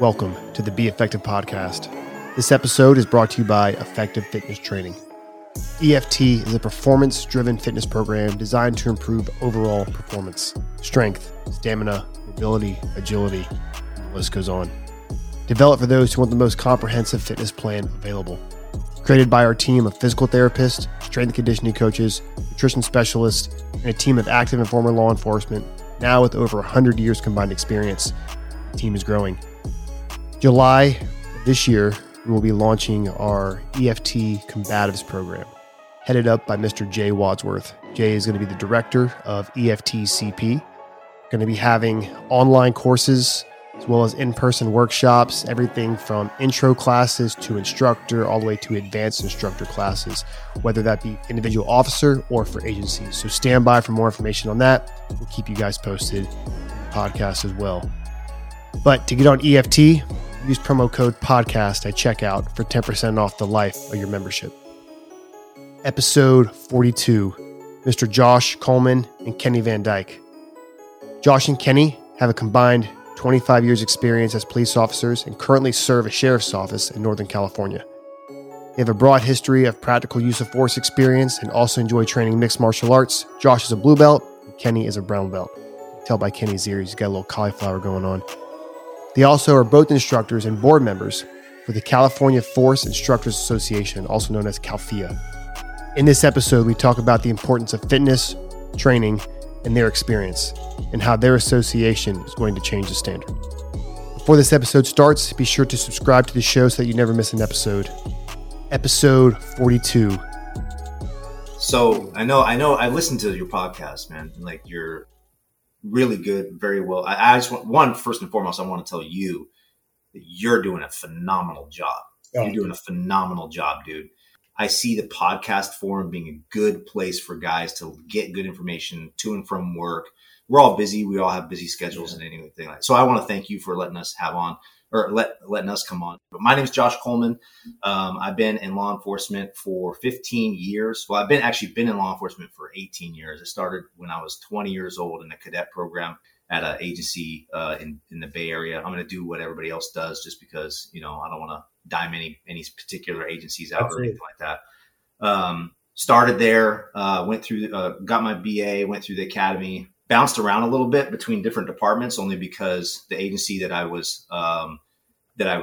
Welcome to the Be Effective podcast. This episode is brought to you by Effective Fitness Training. EFT is a performance-driven fitness program designed to improve overall performance, strength, stamina, mobility, agility, and the list goes on. Developed for those who want the most comprehensive fitness plan available. Created by our team of physical therapists, strength and conditioning coaches, nutrition specialists, and a team of active and former law enforcement, now with over 100 years combined experience, the team is growing. July this year, we will be launching our EFT Combatives program, headed up by Mr. Jay Wadsworth. Jay is going to be the director of EFTCP. We're going to be having online courses as well as in-person workshops, everything from intro classes to instructor all the way to advanced instructor classes, whether that be individual officer or for agencies. So stand by for more information on that. We'll keep you guys posted on the podcast as well. But to get on EFT, use promo code podcast at checkout for 10% off the life of your membership. Episode 42, Mr. Josh Coleman and Kenny Van Dyke. Josh and Kenny have a combined 25 years experience as police officers and currently serve a sheriff's office in Northern California. They have a broad history of practical use of force experience and also enjoy training mixed martial arts. Josh is a blue belt and Kenny is a brown belt. You can tell by Kenny's ears, he's got a little cauliflower going on. They also are both instructors and board members for the California Force Instructors Association, also known as CALFIA. In this episode, we talk about the importance of fitness, training, and their experience, and how their association is going to change the standard. Before this episode starts, be sure to subscribe to the show so that you never miss an episode. Episode 42. So I know, I listened to your podcast, man, and like you're really good, very well. I just want one, first and foremost, I want to tell you that you're doing a phenomenal job. You're doing a phenomenal job, dude. I see the podcast forum being a good place for guys to get good information to and from work. We're all busy. We all have busy schedules and anything like that. So I want to thank you for letting us have on or letting us come on. But my name is Josh Coleman. I've been in law enforcement for 15 years. Well, I've been actually in law enforcement for 18 years. I started when I was 20 years old in a cadet program at an agency in the Bay Area. I'm going to do what everybody else does just because, you know, I don't want to dime any particular agencies out or anything like that. Started there, went through, got my BA, went through the academy, bounced around a little bit between different departments only because the agency that I was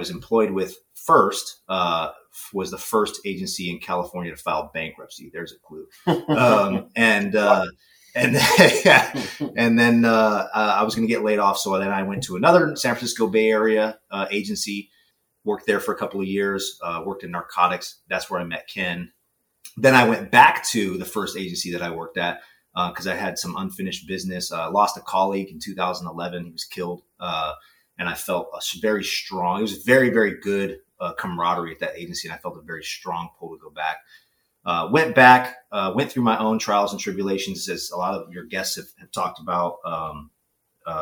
employed with first was the first agency in California to file bankruptcy. There's a clue. And then I was going to get laid off. So then I went to another San Francisco Bay Area agency, worked there for a couple of years, worked in narcotics. That's where I met Ken. Then I went back to the first agency that I worked at because I had some unfinished business. I lost a colleague in 2011. He was killed. And I felt very strong. It was very, very good camaraderie at that agency. And I felt a very strong pull to go back. Went back, went through my own trials and tribulations, as a lot of your guests have talked about,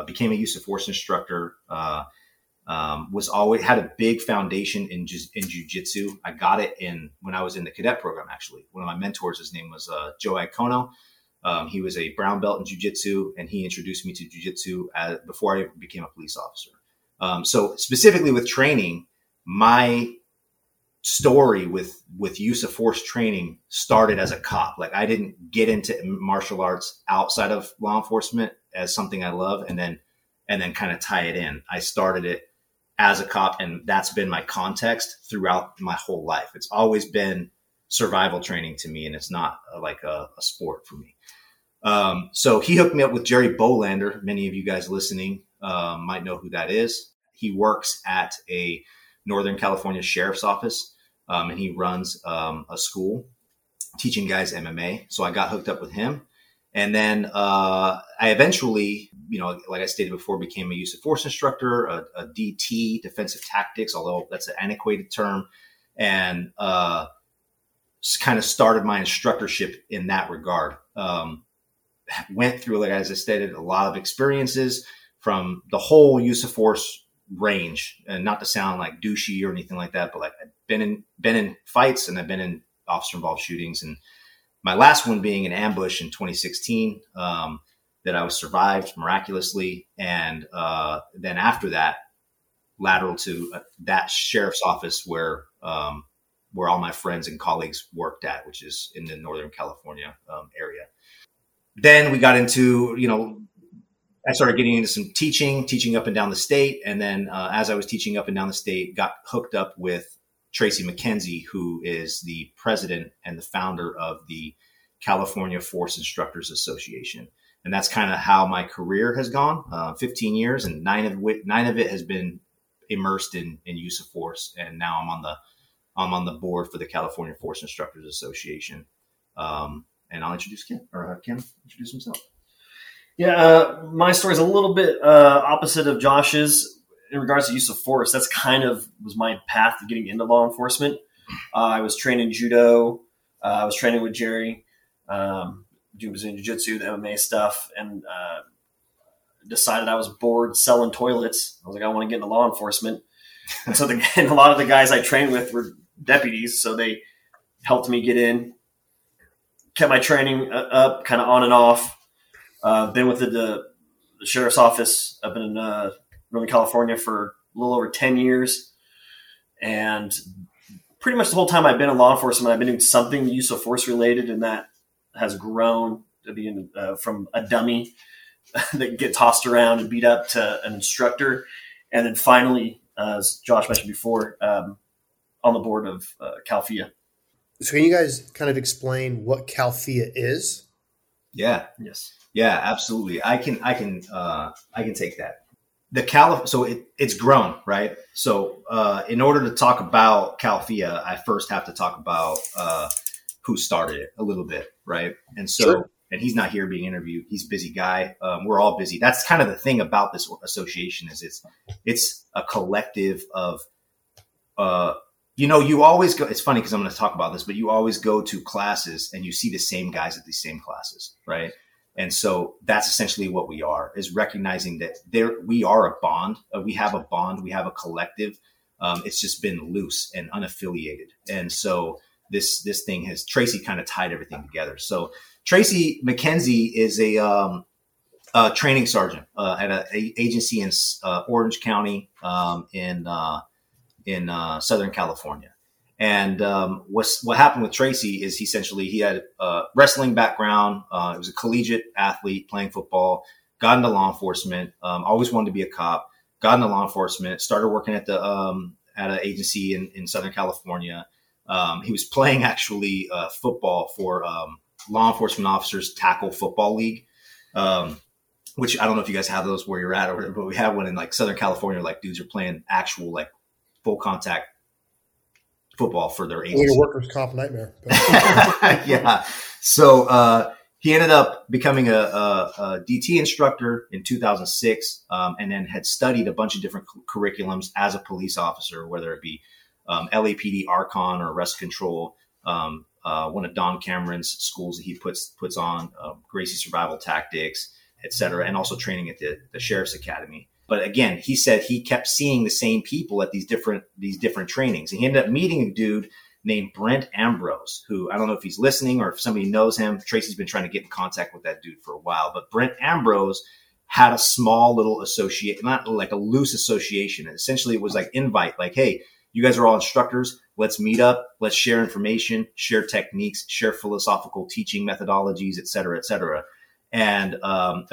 became a use of force instructor, was always had a big foundation in jujitsu. I got it when I was in the cadet program, actually. One of my mentors, his name was Joe Icono. He was a brown belt in jujitsu, and he introduced me to jujitsu before I became a police officer. So specifically with training, my story with use of force training started as a cop. Like I didn't get into martial arts outside of law enforcement as something I love and then kind of tie it in. I started it as a cop, and that's been my context throughout my whole life. It's always been survival training to me, and it's not like a sport for me. So he hooked me up with Jerry Bolander. Many of you guys listening might know who that is. He works at a Northern California Sheriff's Office. And he runs a school teaching guys MMA. So I got hooked up with him. And then I eventually, you know, like I stated before, became a use of force instructor, a DT, defensive tactics, although that's an antiquated term. And kind of started my instructorship in that regard. Went through, like as I stated, a lot of experiences from the whole use of force range, and not to sound like douchey or anything like that, but like I've been in fights and I've been in officer involved shootings, and my last one being an ambush in 2016 that I was survived miraculously. And then after that, lateral to that sheriff's office where all my friends and colleagues worked at, which is in the Northern California area. Then we got into, I started getting into some teaching up and down the state. And then as I was teaching up and down the state, got hooked up with Tracy McKenzie, who is the president and the founder of the California Force Instructors Association. And that's kind of how my career has gone, 15 years, and nine of it has been immersed in use of force. And now I'm on the board for the California Force Instructors Association. And I'll introduce Ken, or have Ken introduce himself. Yeah, my story is a little bit opposite of Josh's in regards to use of force. That's kind of was my path to getting into law enforcement. I was trained in judo. I was training with Jerry. He was in jiu-jitsu, the MMA stuff, and decided I was bored selling toilets. I was like, I want to get into law enforcement. And so and a lot of the guys I trained with were deputies, so they helped me get in. Kept my training up, kind of on and off. Been with the sheriff's office up in Northern California for a little over 10 years. And pretty much the whole time I've been in law enforcement, I've been doing something use of force related, and that has grown to being from a dummy that can get tossed around and beat up to an instructor. And then finally, as Josh mentioned before, on the board of CalFIA. So can you guys kind of explain what CalFIA is? Yeah. Yes. Yeah, absolutely. I can take that. So it's grown, right? So in order to talk about CalFIA, I first have to talk about who started it a little bit, right? And so, sure. And he's not here being interviewed. He's a busy guy. We're all busy. That's kind of the thing about this association is it's a collective of, you always go, it's funny because I'm going to talk about this, but you always go to classes and you see the same guys at these same classes, right? And so that's essentially what we are, is recognizing that we are a bond. We have a bond. We have a collective. It's just been loose and unaffiliated. And so this thing has, Tracy kind of tied everything together. So Tracy McKenzie is a training sergeant at an agency in Orange County in Southern California. And what happened with Tracy is he had a wrestling background. He was a collegiate athlete playing football, got into law enforcement, always wanted to be a cop, got into law enforcement, started working at at an agency in Southern California. He was playing actually football for law enforcement officers tackle football league, which I don't know if you guys have those where you're at, or but we have one in like Southern California. Like dudes are playing actual like full contact football for their agency. Your workers' comp nightmare. Yeah. So he ended up becoming a DT instructor in 2006, and then had studied a bunch of different curriculums as a police officer, whether it be LAPD Arcon or arrest control, one of Don Cameron's schools that he puts on, Gracie survival tactics, et cetera, and also training at the Sheriff's Academy. But again, he said he kept seeing the same people at these different trainings. And he ended up meeting a dude named Brent Ambrose, who I don't know if he's listening or if somebody knows him. Tracy's been trying to get in contact with that dude for a while. But Brent Ambrose had a small little associate, not like a loose association. And essentially, it was like invite, like, hey, you guys are all instructors. Let's meet up. Let's share information, share techniques, share philosophical teaching methodologies, et cetera, et cetera. And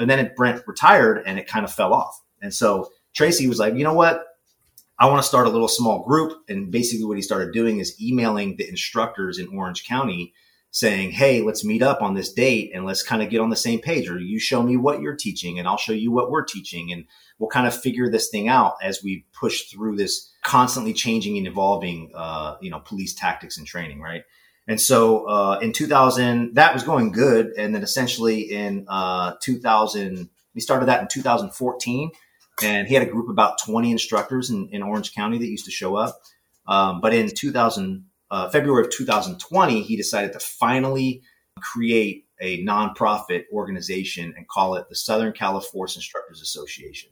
then Brent retired and it kind of fell off. And so Tracy was like, you know what? I want to start a little small group. And basically what he started doing is emailing the instructors in Orange County saying, hey, let's meet up on this date and let's kind of get on the same page, or you show me what you're teaching and I'll show you what we're teaching. And we'll kind of figure this thing out as we push through this constantly changing and evolving, police tactics and training. Right. And so, in 2000, that was going good. And then essentially in, 2000, we started that in 2014, and he had a group of about 20 instructors in Orange County that used to show up. But in February of 2020, he decided to finally create a nonprofit organization and call it the Southern California Force Instructors Association.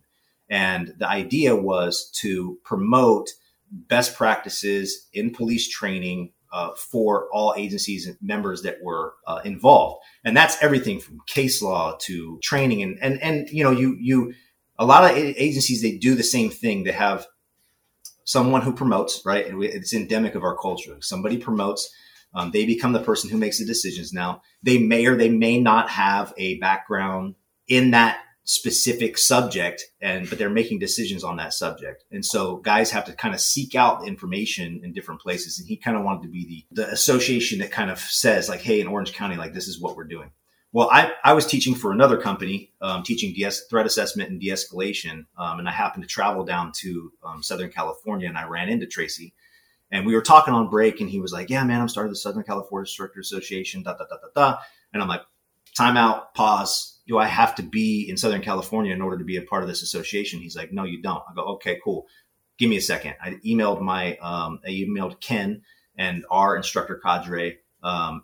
And the idea was to promote best practices in police training for all agencies and members that were involved. And that's everything from case law to training. And a lot of agencies, they do the same thing. They have someone who promotes, right? And it's endemic of our culture. Somebody promotes, they become the person who makes the decisions. Now, they may or they may not have a background in that specific subject, but they're making decisions on that subject. And so guys have to kind of seek out information in different places. And he kind of wanted to be the association that kind of says like, hey, in Orange County, like this is what we're doing. Well, I was teaching for another company, teaching threat assessment and de-escalation. And I happened to travel down to Southern California, and I ran into Tracy, and we were talking on break, and he was like, yeah, man, I'm starting the Southern California Instructors Association, da, da, da, da, da. And I'm like, time out, pause. Do I have to be in Southern California in order to be a part of this association? He's like, no, you don't. I go, okay, cool. Give me a second. I emailed Ken and our instructor cadre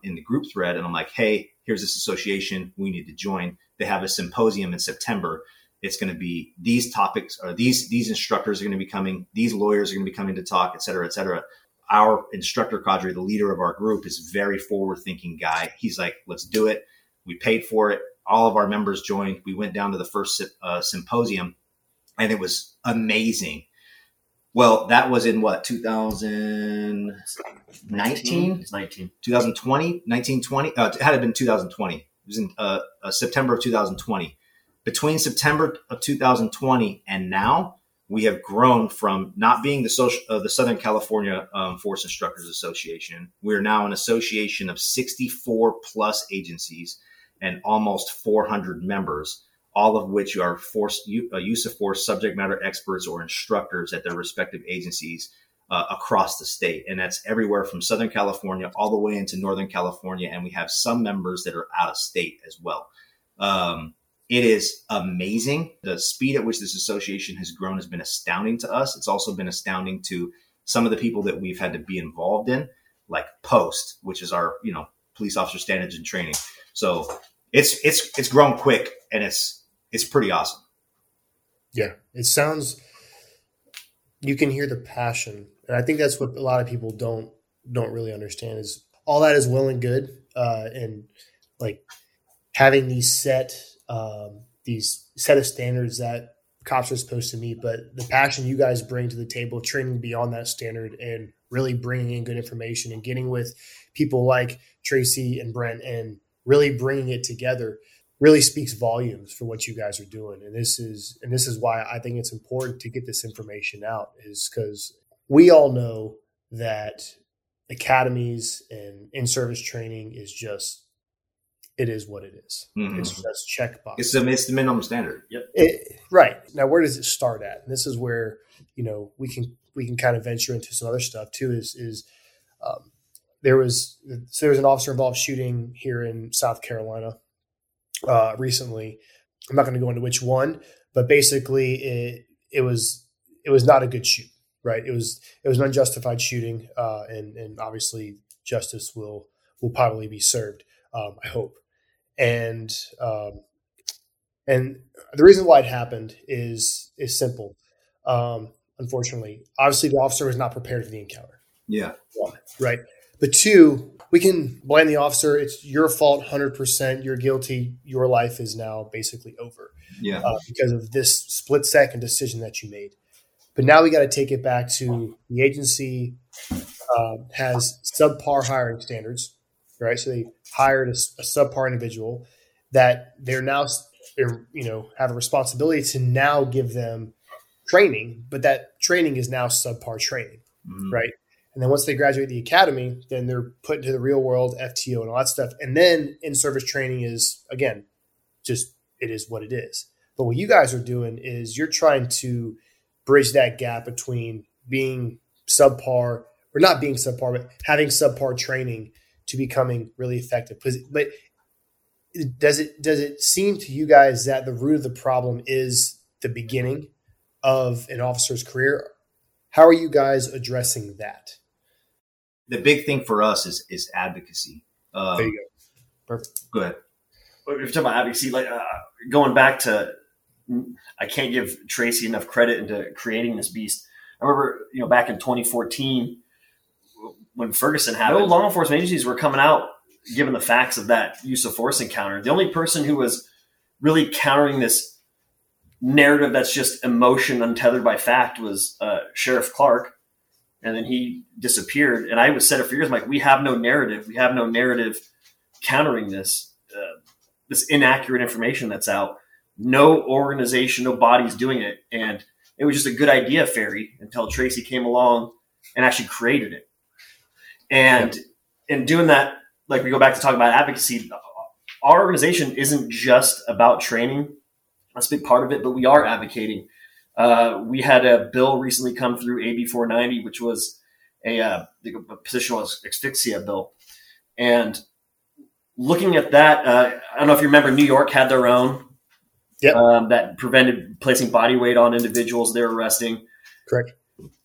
in the group thread. And I'm like, hey, here's this association. We need to join. They have a symposium in September. It's going to be these topics, or these instructors are going to be coming. These lawyers are going to be coming to talk, et cetera, et cetera. Our instructor cadre, the leader of our group, is a very forward thinking guy. He's like, let's do it. We paid for it. All of our members joined. We went down to the first symposium, and it was amazing. Well, that was in what, 2019? 2020? It had been 2020. It was in September of 2020. Between September of 2020 and now, we have grown from not being the Southern California Force Instructors Association. We're now an association of 64 plus agencies and almost 400 members, all of which are use of force subject matter experts or instructors at their respective agencies across the state. And that's everywhere from Southern California all the way into Northern California. And we have some members that are out of state as well. It is amazing. The speed at which this association has grown has been astounding to us. It's also been astounding to some of the people that we've had to be involved in, like POST, which is our, police officer standards and training. So it's grown quick, and it's pretty awesome. Yeah, it sounds, you can hear the passion. And I think that's what a lot of people don't really understand, is all that is well and good. And like having these set of standards that cops are supposed to meet, but the passion you guys bring to the table, training beyond that standard and really bringing in good information and getting with people like Tracy and Brent and really bringing it together really speaks volumes for what you guys are doing. And this is why I think it's important to get this information out, is because we all know that academies and in-service training is just, it is what it is. Mm-hmm. It's just checkbox. It's the minimum standard. Yep. Right. Now, where does it start at? And this is where, we can kind of venture into some other stuff too, is there was an officer involved shooting here in South Carolina recently. I'm not going to go into which one, but basically it was not a good shoot, right? It was an unjustified shooting, and obviously justice will probably be served, I hope. And the reason why it happened is simple. Unfortunately, obviously the officer was not prepared for the encounter. Yeah. One, right. But two, we can blame the officer. It's your fault, 100%. You're guilty. Your life is now basically over, because of this split-second decision that you made. But now we got to take it back to the agency has subpar hiring standards, right? So they hired a subpar individual that they're now, have a responsibility to now give them training, but that training is now subpar training, mm-hmm. right? And then once they graduate the academy, then they're put into the real world, FTO and all that stuff. And then in-service training is, again, just it is what it is. But what you guys are doing is you're trying to bridge that gap between being subpar, or not being subpar, but having subpar training to becoming really effective. But does it seem to you guys that the root of the problem is the beginning of an officer's career? How are you guys addressing that? The big thing for us is advocacy. There you go. Perfect. Go ahead. If you're talking about advocacy, like going back to, I can't give Tracy enough credit into creating this beast. I remember, back in 2014 when Ferguson happened, no law enforcement agencies were coming out given the facts of that use of force encounter. The only person who was really countering this narrative that's just emotion untethered by fact was Sheriff Clark. And then he disappeared. And I was set up for years. I'm like, we have no narrative. We have no narrative countering this, this inaccurate information that's out. No organization, no body's doing it. And it was just a good idea, Ferry, until Tracy came along and actually created it. And in doing that, like we go back to talk about advocacy, our organization isn't just about training. That's a big part of it, but we are advocating. We had a bill recently come through, AB 490, which was a positional asphyxia bill. And looking at that, I don't know if you remember, New York had their own that prevented placing body weight on individuals they were arresting. Correct.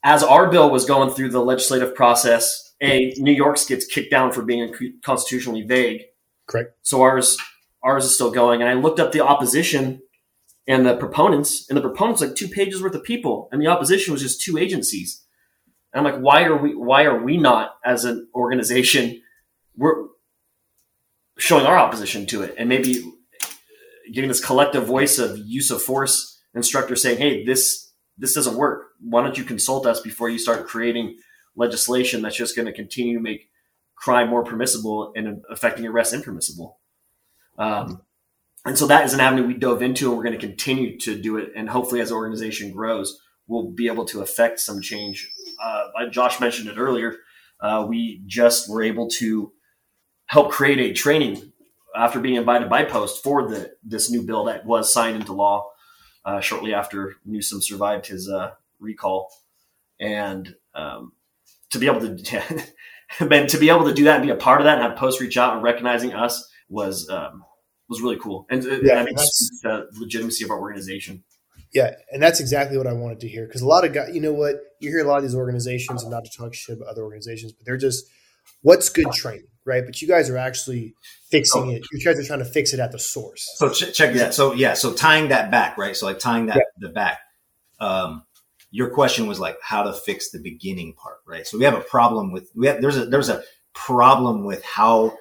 As our bill was going through the legislative process, New York's gets kicked down for being constitutionally vague. Correct. So ours is still going. And I looked up the opposition and the proponents, like 2 pages worth of people, and the opposition was just 2 agencies. And I'm like, why are we not, as an organization, we're showing our opposition to it, and maybe giving this collective voice of use of force instructors saying, hey, this doesn't work. Why don't you consult us before you start creating legislation that's just going to continue to make crime more permissible and affecting arrest impermissible? And so that is an avenue we dove into, and we're going to continue to do it. And hopefully as the organization grows, we'll be able to affect some change. Josh mentioned it earlier. We just were able to help create a training after being invited by POST for this new bill that was signed into law shortly after Newsom survived his recall. And to be able to do that and be a part of that and have POST reach out and recognizing us was really cool. And I think that's the legitimacy of our organization. Yeah. And that's exactly what I wanted to hear. Cause a lot of guys, you know what, you hear a lot of these organizations, and not to talk shit about other organizations, but they're just, what's good training, right? But you guys are actually fixing it. You guys are trying to fix it at the source. So check this out. So so tying that back, right? So like tying that back, your question was like how to fix the beginning part, right? So we have a problem with, there's a problem with how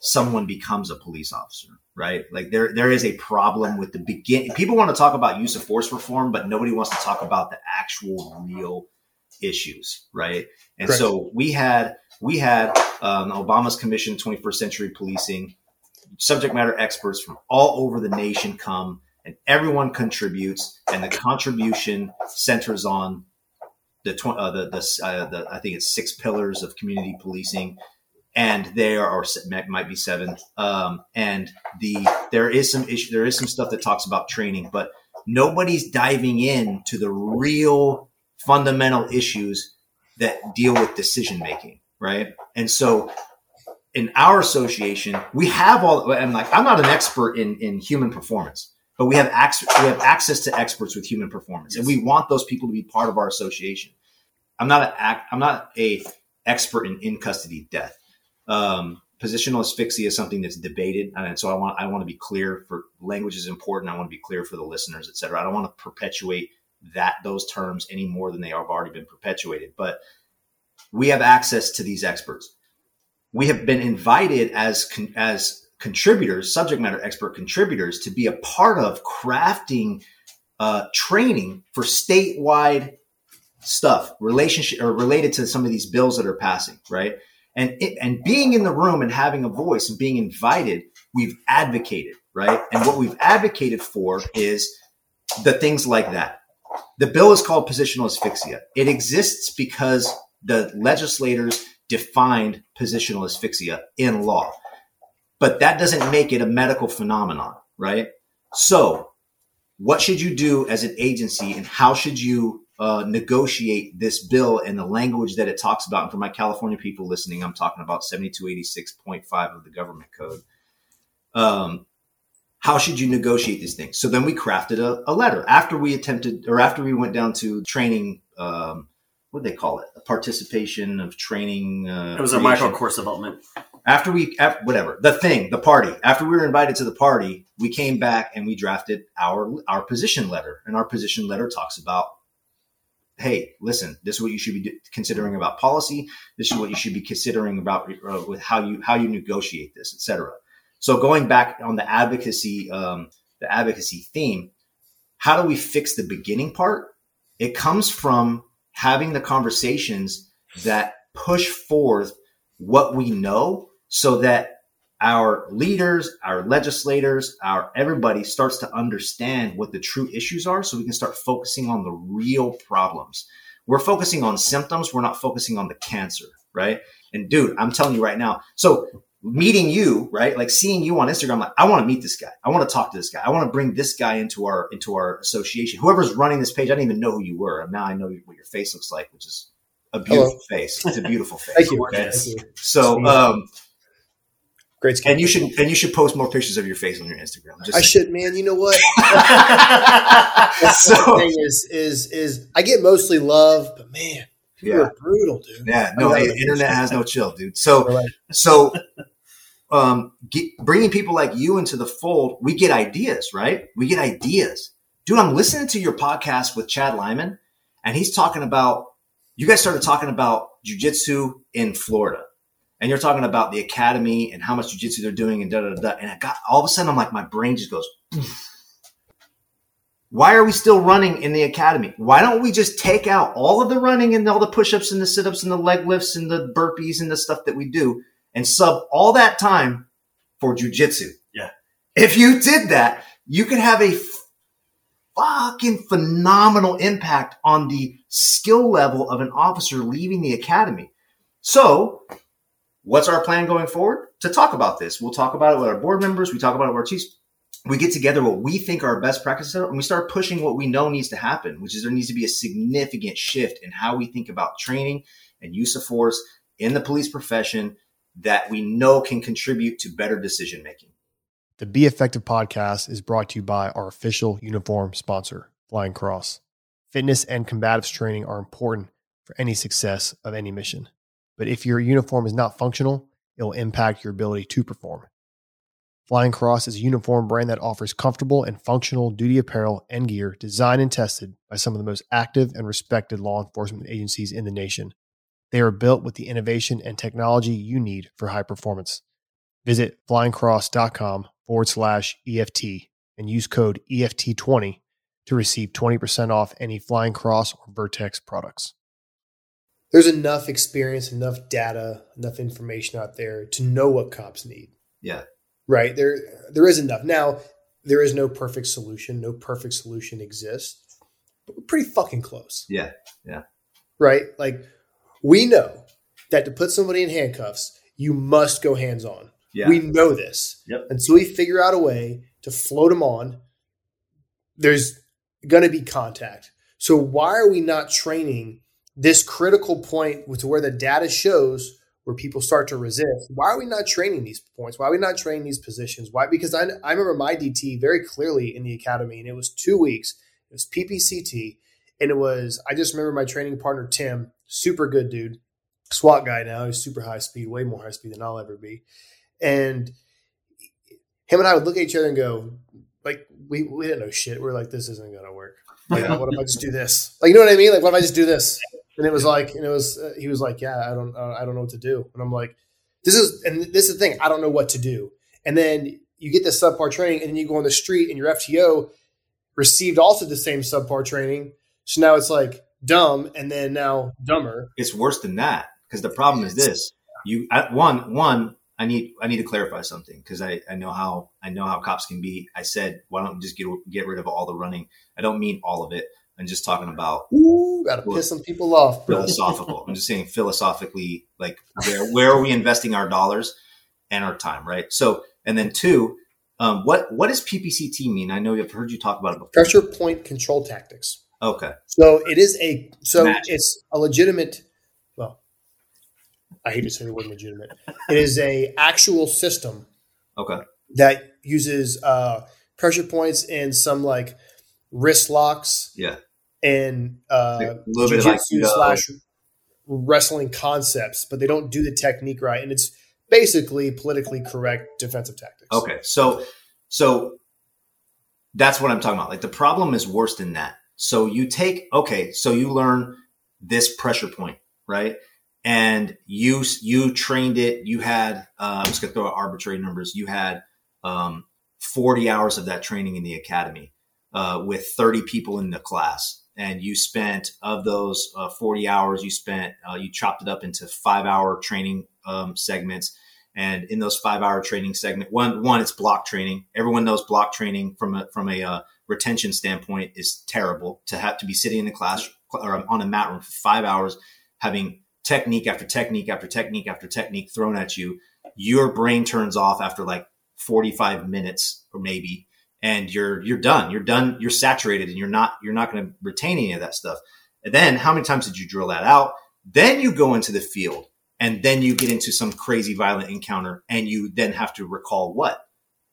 someone becomes a police officer, right? Like there is a problem with the beginning. People want to talk about use of force reform, but nobody wants to talk about the actual real issues, right? And Correct. So we had Obama's Commission, 21st Century Policing, subject matter experts from all over the nation come, and everyone contributes, and the contribution centers on the I think it's 6 pillars of community policing. And there are might be 7. And there is some issue. There is some stuff that talks about training, but nobody's diving in to the real fundamental issues that deal with decision making, right? And so, in our association, we have all. I'm like, I'm not an expert in human performance, but we have access to experts with human performance, and we want those people to be part of our association. I'm not an expert in custody death. Positional asphyxia is something that's debated. And so I want to be clear for language is important. I want to be clear for the listeners, et cetera. I don't want to perpetuate those terms any more than they have already been perpetuated, but we have access to these experts. We have been invited as contributors, subject matter expert contributors, to be a part of crafting, training for statewide stuff relationship or related to some of these bills that are passing, right? And being in the room and having a voice and being invited, we've advocated, right? And what we've advocated for is the things like that. The bill is called positional asphyxia. It exists because the legislators defined positional asphyxia in law. But that doesn't make it a medical phenomenon, right? So what should you do as an agency, and how should you negotiate this bill and the language that it talks about? And for my California people listening, I'm talking about 7286.5 of the government code. How should you negotiate these things? So then we crafted a letter after we went down to training. What do they call it? A participation of training. It was creation. A micro course development. After we were invited to the party, we came back and we drafted our position letter, and our position letter talks about, hey, listen, this is what you should be considering about policy. This is what you should be considering about with how you negotiate this, et cetera. So going back on the advocacy theme, how do we fix the beginning part? It comes from having the conversations that push forth what we know so that our leaders, our legislators, our everybody starts to understand what the true issues are so we can start focusing on the real problems. We're focusing on symptoms. We're not focusing on the cancer, right? And dude, I'm telling you right now. So meeting you, right? Like seeing you on Instagram, like I want to meet this guy. I want to talk to this guy. I want to bring this guy into our association. Whoever's running this page, I didn't even know who you were. Now I know what your face looks like, which is a beautiful face. It's a beautiful face. Thank you. Okay? Yes. Thank you. So, great skin. And you should post more pictures of your face on your Instagram. Just I should, man. You know what? That's so, the thing is I get mostly love, but man, people are brutal, dude. Yeah, no, the internet has no chill, dude. So bringing people like you into the fold, we get ideas, right? We get ideas, dude. I'm listening to your podcast with Chad Lyman, and he's talking about you guys started talking about jiu-jitsu in Florida. And you're talking about the academy and how much jiu-jitsu they're doing and da-da-da-da. And all of a sudden, I'm like, my brain just goes, poof. Why are we still running in the academy? Why don't we just take out all of the running and all the push-ups and the sit-ups and the leg lifts and the burpees and the stuff that we do and sub all that time for jiu-jitsu? Yeah. If you did that, you could have a fucking phenomenal impact on the skill level of an officer leaving the academy. So what's our plan going forward? To talk about this. We'll talk about it with our board members. We talk about it with our chiefs. We get together what we think are best practices are, and we start pushing what we know needs to happen, which is there needs to be a significant shift in how we think about training and use of force in the police profession that we know can contribute to better decision-making. The Be Effective podcast is brought to you by our official uniform sponsor, Flying Cross. Fitness and combatives training are important for any success of any mission. But if your uniform is not functional, it will impact your ability to perform. Flying Cross is a uniform brand that offers comfortable and functional duty apparel and gear designed and tested by some of the most active and respected law enforcement agencies in the nation. They are built with the innovation and technology you need for high performance. Visit flyingcross.com/EFT and use code EFT20 to receive 20% off any Flying Cross or Vertex products. There's enough experience, enough data, enough information out there to know what cops need. Yeah. Right? There is enough. Now, there is no perfect solution. No perfect solution exists. But we're pretty fucking close. Yeah. Yeah. Right? Like, we know that to put somebody in handcuffs, you must go hands-on. Yeah. We know this. Yep. And so we figure out a way to float them on. There's going to be contact. So why are we not training this critical point to where the data shows where people start to resist? Why are we not training these points? Why are we not training these positions? Why? Because I remember my DT very clearly in the academy, and it was 2 weeks. It was PPCT, and I just remember my training partner, Tim, super good dude, SWAT guy now. He's super high speed, way more high speed than I'll ever be. And him and I would look at each other and go, like, we didn't know shit. We're like, this isn't going to work. Like, what if I just do this? Like, you know what I mean? Like, what if I just do this? And it was like, and it was, he was like, yeah, I don't know what to do. And I'm like, this is the thing. I don't know what to do. And then you get this subpar training and then you go on the street and your FTO received also the same subpar training. So now it's like dumb. And then now dumber. It's worse than that. Cause the problem is this, I need to clarify something. Cause I know how cops can be. I said, why don't we just get rid of all the running? I don't mean all of it. I'm just talking about gotta piss some people off. Philosophical. I'm just saying philosophically, like where are we investing our dollars and our time, right? So, and then two, what does PPCT mean? I know I've heard you talk about it before. Pressure point control tactics. Okay. So it is it's a legitimate. Well, I hate to say the word legitimate. It is a actual system. Okay. That uses pressure points and some like wrist locks. Yeah. And a little bit like wrestling concepts, but they don't do the technique right, and it's basically politically correct defensive tactics. Okay, so that's what I'm talking about. Like the problem is worse than that. So you learn this pressure point, right? And you trained it. You had I'm just gonna throw out arbitrary numbers. You had 40 hours of that training in the academy. with 30 people in the class. And you spent, of those 40 hours, you spent, you chopped it up into 5-hour training segments. And in those 5-hour training segment, one, it's block training. Everyone knows block training from a retention standpoint is terrible. To have to be sitting in the class or on a mat room for 5 hours, having technique after technique after technique after technique thrown at you, your brain turns off after like 45 minutes or maybe. And you're done, you're saturated, and you're not going to retain any of that stuff. And then how many times did you drill that out? Then you go into the field, and then you get into some crazy violent encounter, and you then have to recall what,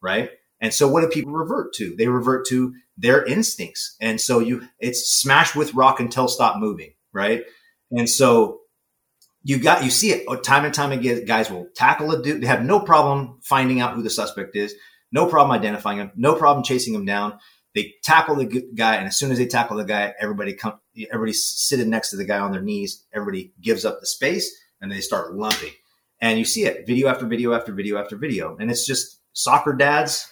right? And so what do people revert to? They revert to their instincts. And so it's smash with rock until stop moving, right? And so you see it time and time again. Guys will tackle a dude. They have no problem finding out who the suspect is. No problem identifying him. No problem chasing him down. They tackle the guy, and as soon as they tackle the guy, everybody's sitting next to the guy on their knees. Everybody gives up the space, and they start lumping. And you see it video after video after video after video. And it's just soccer dads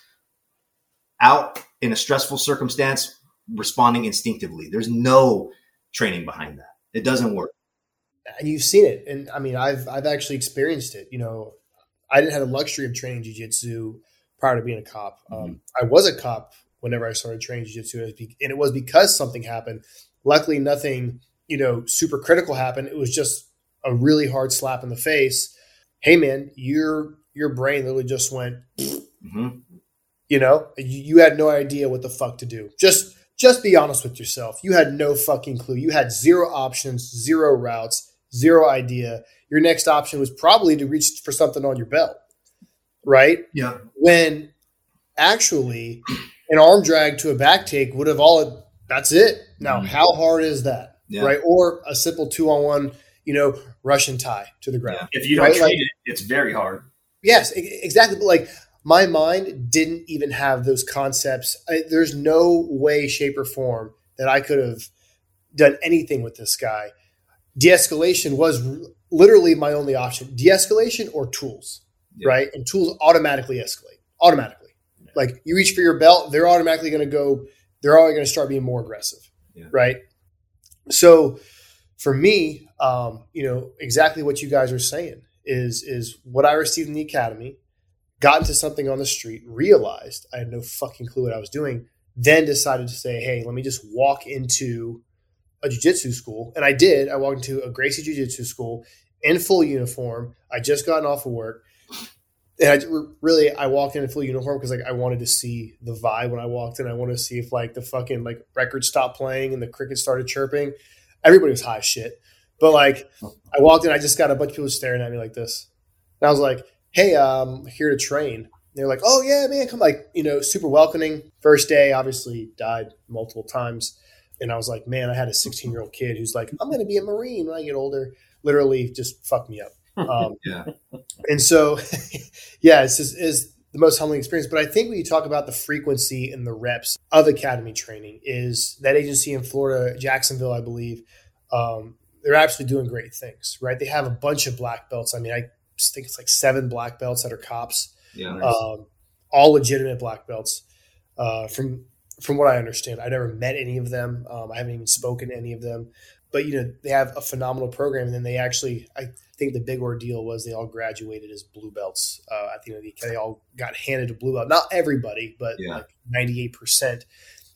out in a stressful circumstance responding instinctively. There's no training behind that. It doesn't work. And you've seen it. And I mean, I've actually experienced it. You know, I didn't have the luxury of training jiu-jitsu prior to being a cop. I was a cop whenever I started training jiu-jitsu, and it was because something happened. Luckily, nothing, super critical happened. It was just a really hard slap in the face. Hey man, your brain literally just went, you had no idea what the fuck to do. Just be honest with yourself. You had no fucking clue. You had zero options, zero routes, zero idea. Your next option was probably to reach for something on your belt. Right? Yeah. When actually an arm drag to a back take would have that's it. Now, how hard is that? Yeah. Right? Or a simple 2-on-1, Russian tie to the ground. Yeah. If you don't treat it, it's very hard. Yes, exactly. But my mind didn't even have those concepts. There's no way, shape, or form that I could have done anything with this guy. De-escalation was literally my only option. De-escalation or tools. Yeah. Right. And tools automatically escalate automatically. Yeah. Like you reach for your belt, they're automatically going to go, they're already going to start being more aggressive. Yeah. Right. So for me, exactly what you guys are saying is what I received in the academy, got into something on the street, realized I had no fucking clue what I was doing, then decided to say, hey, let me just walk into a jiu-jitsu school. And I did. I walked into a Gracie jiu-jitsu school in full uniform. I just gotten off of work. And I walked in full uniform because I wanted to see the vibe when I walked in. I wanted to see if the fucking record stopped playing and the crickets started chirping. Everybody was high as shit. But I walked in, I just got a bunch of people staring at me like this. And I was like, hey, I'm here to train. They're like, oh yeah, man, come super welcoming. First day, obviously died multiple times. And I was like, man, I had a 16-year-old kid who's like, I'm going to be a Marine when I get older. Literally just fucked me up. Yeah. And so, yeah, it's just is the most humbling experience. But I think when you talk about the frequency and the reps of academy training is that agency in Florida, Jacksonville, I believe, they're actually doing great things, right? They have a bunch of black belts. I mean, I think it's 7 black belts that are cops, nice. All legitimate black belts from what I understand. I never met any of them. I haven't even spoken to any of them. But, they have a phenomenal program. And then they actually, I think the big ordeal was they all graduated as blue belts. At the end of the week, they all got handed a blue belt. Not everybody, but 98%.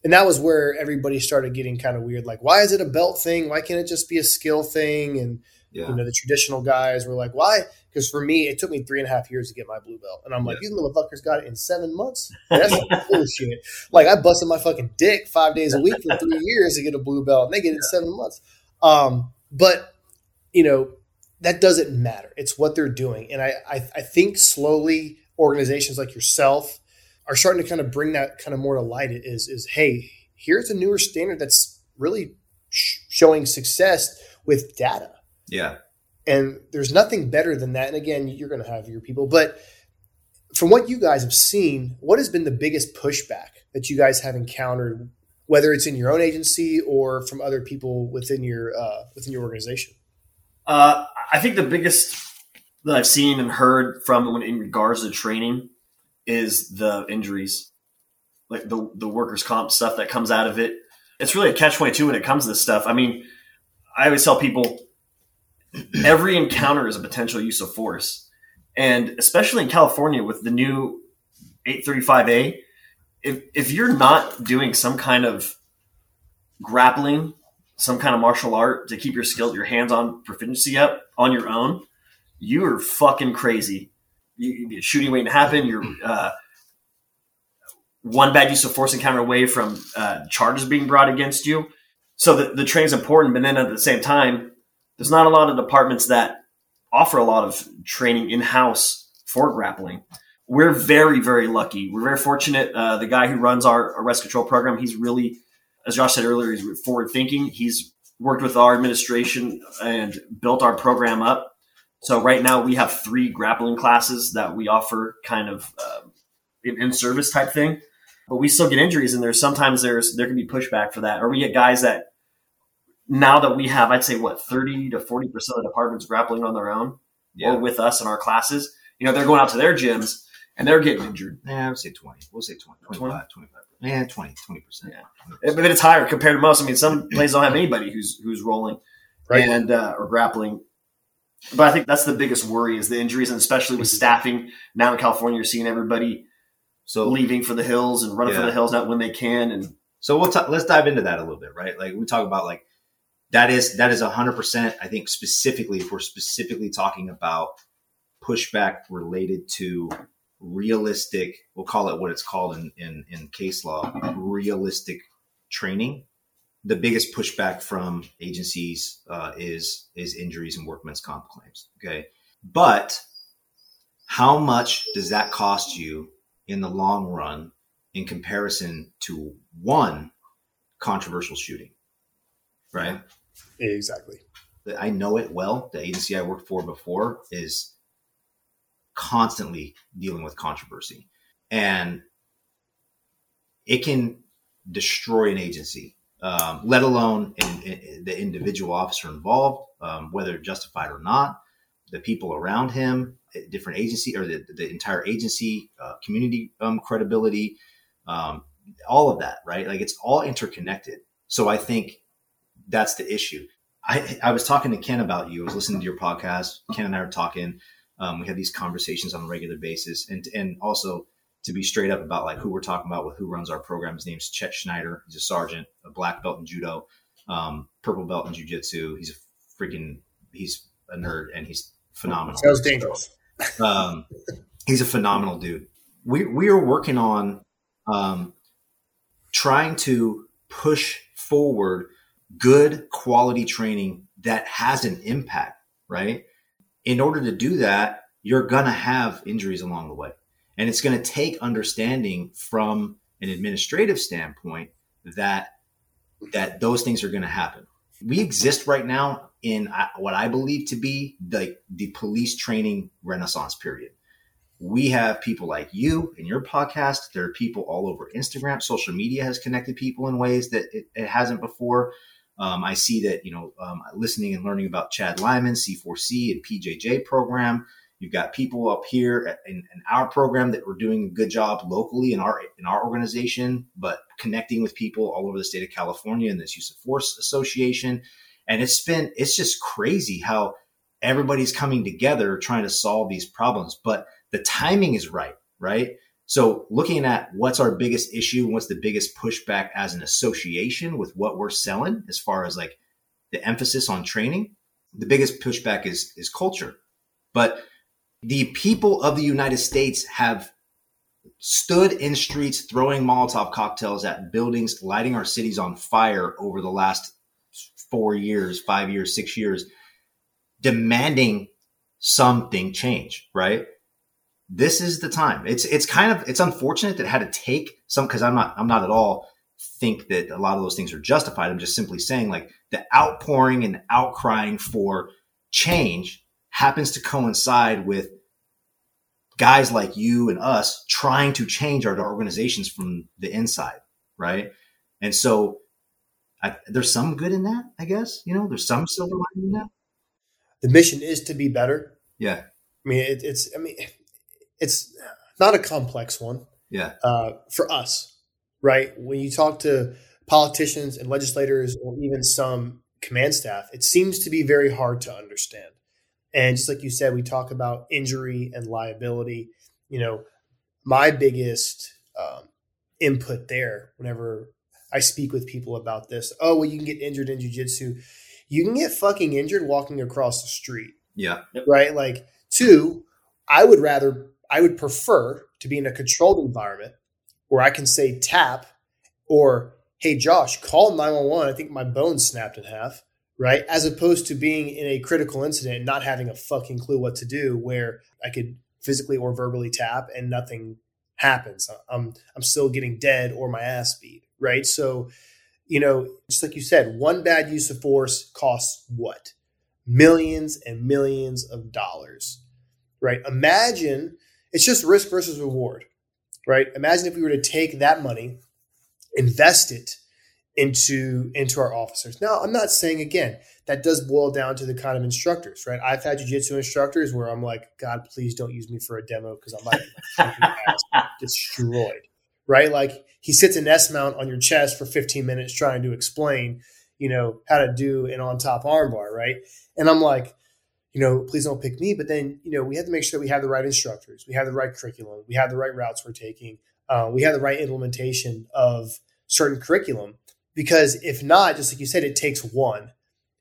And that was where everybody started getting kind of weird. Like, why is it a belt thing? Why can't it just be a skill thing? And, the traditional guys were like, why? Because for me, it took me 3.5 years to get my blue belt. And I'm like, these motherfuckers got it in 7 months. That's bullshit. I busted my fucking dick 5 days a week for 3 years to get a blue belt. And they get it in 7 months. But that doesn't matter. It's what they're doing. And I think slowly organizations like yourself are starting to kind of bring that kind of more to light. It is, hey, here's a newer standard that's really showing success with data. Yeah. And there's nothing better than that. And again, you're going to have your people, but from what you guys have seen, what has been the biggest pushback that you guys have encountered, whether it's in your own agency or from other people within your organization? I think the biggest that I've seen and heard from in regards to training is the injuries. like the workers' comp stuff that comes out of it. It's really a catch-22 when it comes to this stuff. I mean, I always tell people every encounter is a potential use of force. And especially in California with the new 835A, if you're not doing some kind of grappling, some kind of martial art to keep your skill, your hands-on proficiency up on your own, you are fucking crazy. You're shooting waiting to happen. You're one bad use of force encounter away from charges being brought against you. So the training's important, but then at the same time, there's not a lot of departments that offer a lot of training in-house for grappling. We're very, very lucky. We're very fortunate. The guy who runs our arrest control program, he's really, as Josh said earlier, he's forward thinking. He's worked with our administration and built our program up. So right now we have 3 grappling classes that we offer kind of an in-service type thing. But we still get injuries, and there can be pushback for that. Or we get guys that now that we have, I'd say, 30 to 40% of departments grappling on their own or with us in our classes. You know, they're going out to their gyms, and they're getting injured. Yeah, I would say 20. We'll say 20, 25. Yeah, 20%. Yeah. 20%. But it's higher compared to most. I mean, some places don't have anybody who's rolling right. And or grappling. But I think that's the biggest worry is the injuries, and especially with staffing. Now in California, you're seeing everybody leaving for the hills and running for the hills, not when they can. And so let's dive into that a little bit, right? Like we talk about like that is 100%. I think specifically if we're specifically talking about pushback related to realistic, we'll call it what it's called in case law, realistic training. The biggest pushback from agencies is injuries and workman's comp claims. Okay. But how much does that cost you in the long run in comparison to one controversial shooting? Right? Exactly. I know it well. The agency I worked for before is constantly dealing with controversy, and it can destroy an agency. Let alone in the individual officer involved, whether justified or not, the people around him, different agency or the entire agency, community credibility, all of that, right? Like it's all interconnected. So I think that's the issue. I was talking to Ken about you. I was listening to your podcast. Ken and I were talking. We have these conversations on a regular basis, and also to be straight up about like who we're talking about with who runs our program. His name's Chet Schneider. He's a sergeant, a black belt in judo, purple belt in jujitsu. He's a he's a nerd, and he's phenomenal. Sounds dangerous. He's a phenomenal dude. We are working on trying to push forward good quality training that has an impact, right? In order to do that, you're going to have injuries along the way. And it's going to take understanding from an administrative standpoint that those things are going to happen. We exist right now in what I believe to be the police training renaissance period. We have people like you in your podcast. There are people all over Instagram. Social media has connected people in ways that it hasn't before. I see that, listening and learning about Chad Lyman, C4C and PJJ program. You've got people up here in our program that we're doing a good job locally in our organization, but connecting with people all over the state of California in this Use of Force Association. And it's just crazy how everybody's coming together trying to solve these problems, but the timing is right? So looking at what's our biggest issue and what's the biggest pushback as an association with what we're selling as far as like the emphasis on training, the biggest pushback is culture. But the people of the United States have stood in streets throwing Molotov cocktails at buildings, lighting our cities on fire over the last 4 years, 5 years, 6 years, demanding something change, right? This is the time. It's unfortunate that it had to take some, because I'm not at all think that a lot of those things are justified. I'm just simply saying like the outpouring and outcrying for change happens to coincide with guys like you and us trying to change our organizations from the inside, right? And so there's some good in that, I guess. There's some silver lining in that. The mission is to be better. Yeah. I mean, it's not a complex one. Yeah. For us, right? When you talk to politicians and legislators or even some command staff, it seems to be very hard to understand. And just like you said, we talk about injury and liability. You know, my biggest input there whenever I speak with people about this, oh, well, you can get injured in jiu-jitsu. You can get fucking injured walking across the street. Yeah. Right? Like, two, I would prefer to be in a controlled environment where I can say tap or, hey, Josh, call 911. I think my bone snapped in half, right? As opposed to being in a critical incident and not having a fucking clue what to do, where I could physically or verbally tap and nothing happens. I'm still getting dead or my ass beat, right? So, you know, just like you said, one bad use of force costs what? Millions and millions of dollars, right? Imagine it's just risk versus reward, right? Imagine if we were to take that money, invest it into our officers. Now, I'm not saying, again, that does boil down to the kind of instructors, right? I've had jiu-jitsu instructors where I'm like, God, please don't use me for a demo because I might get my ass destroyed, right? Like, he sits an S-mount on your chest for 15 minutes trying to explain, you know, how to do an on-top armbar, right? And I'm like, you know, please don't pick me. But then, you know, we have to make sure that we have the right instructors. We have the right curriculum. We have the right routes we're taking. We have the right implementation of certain curriculum. Because if not, just like you said, it takes one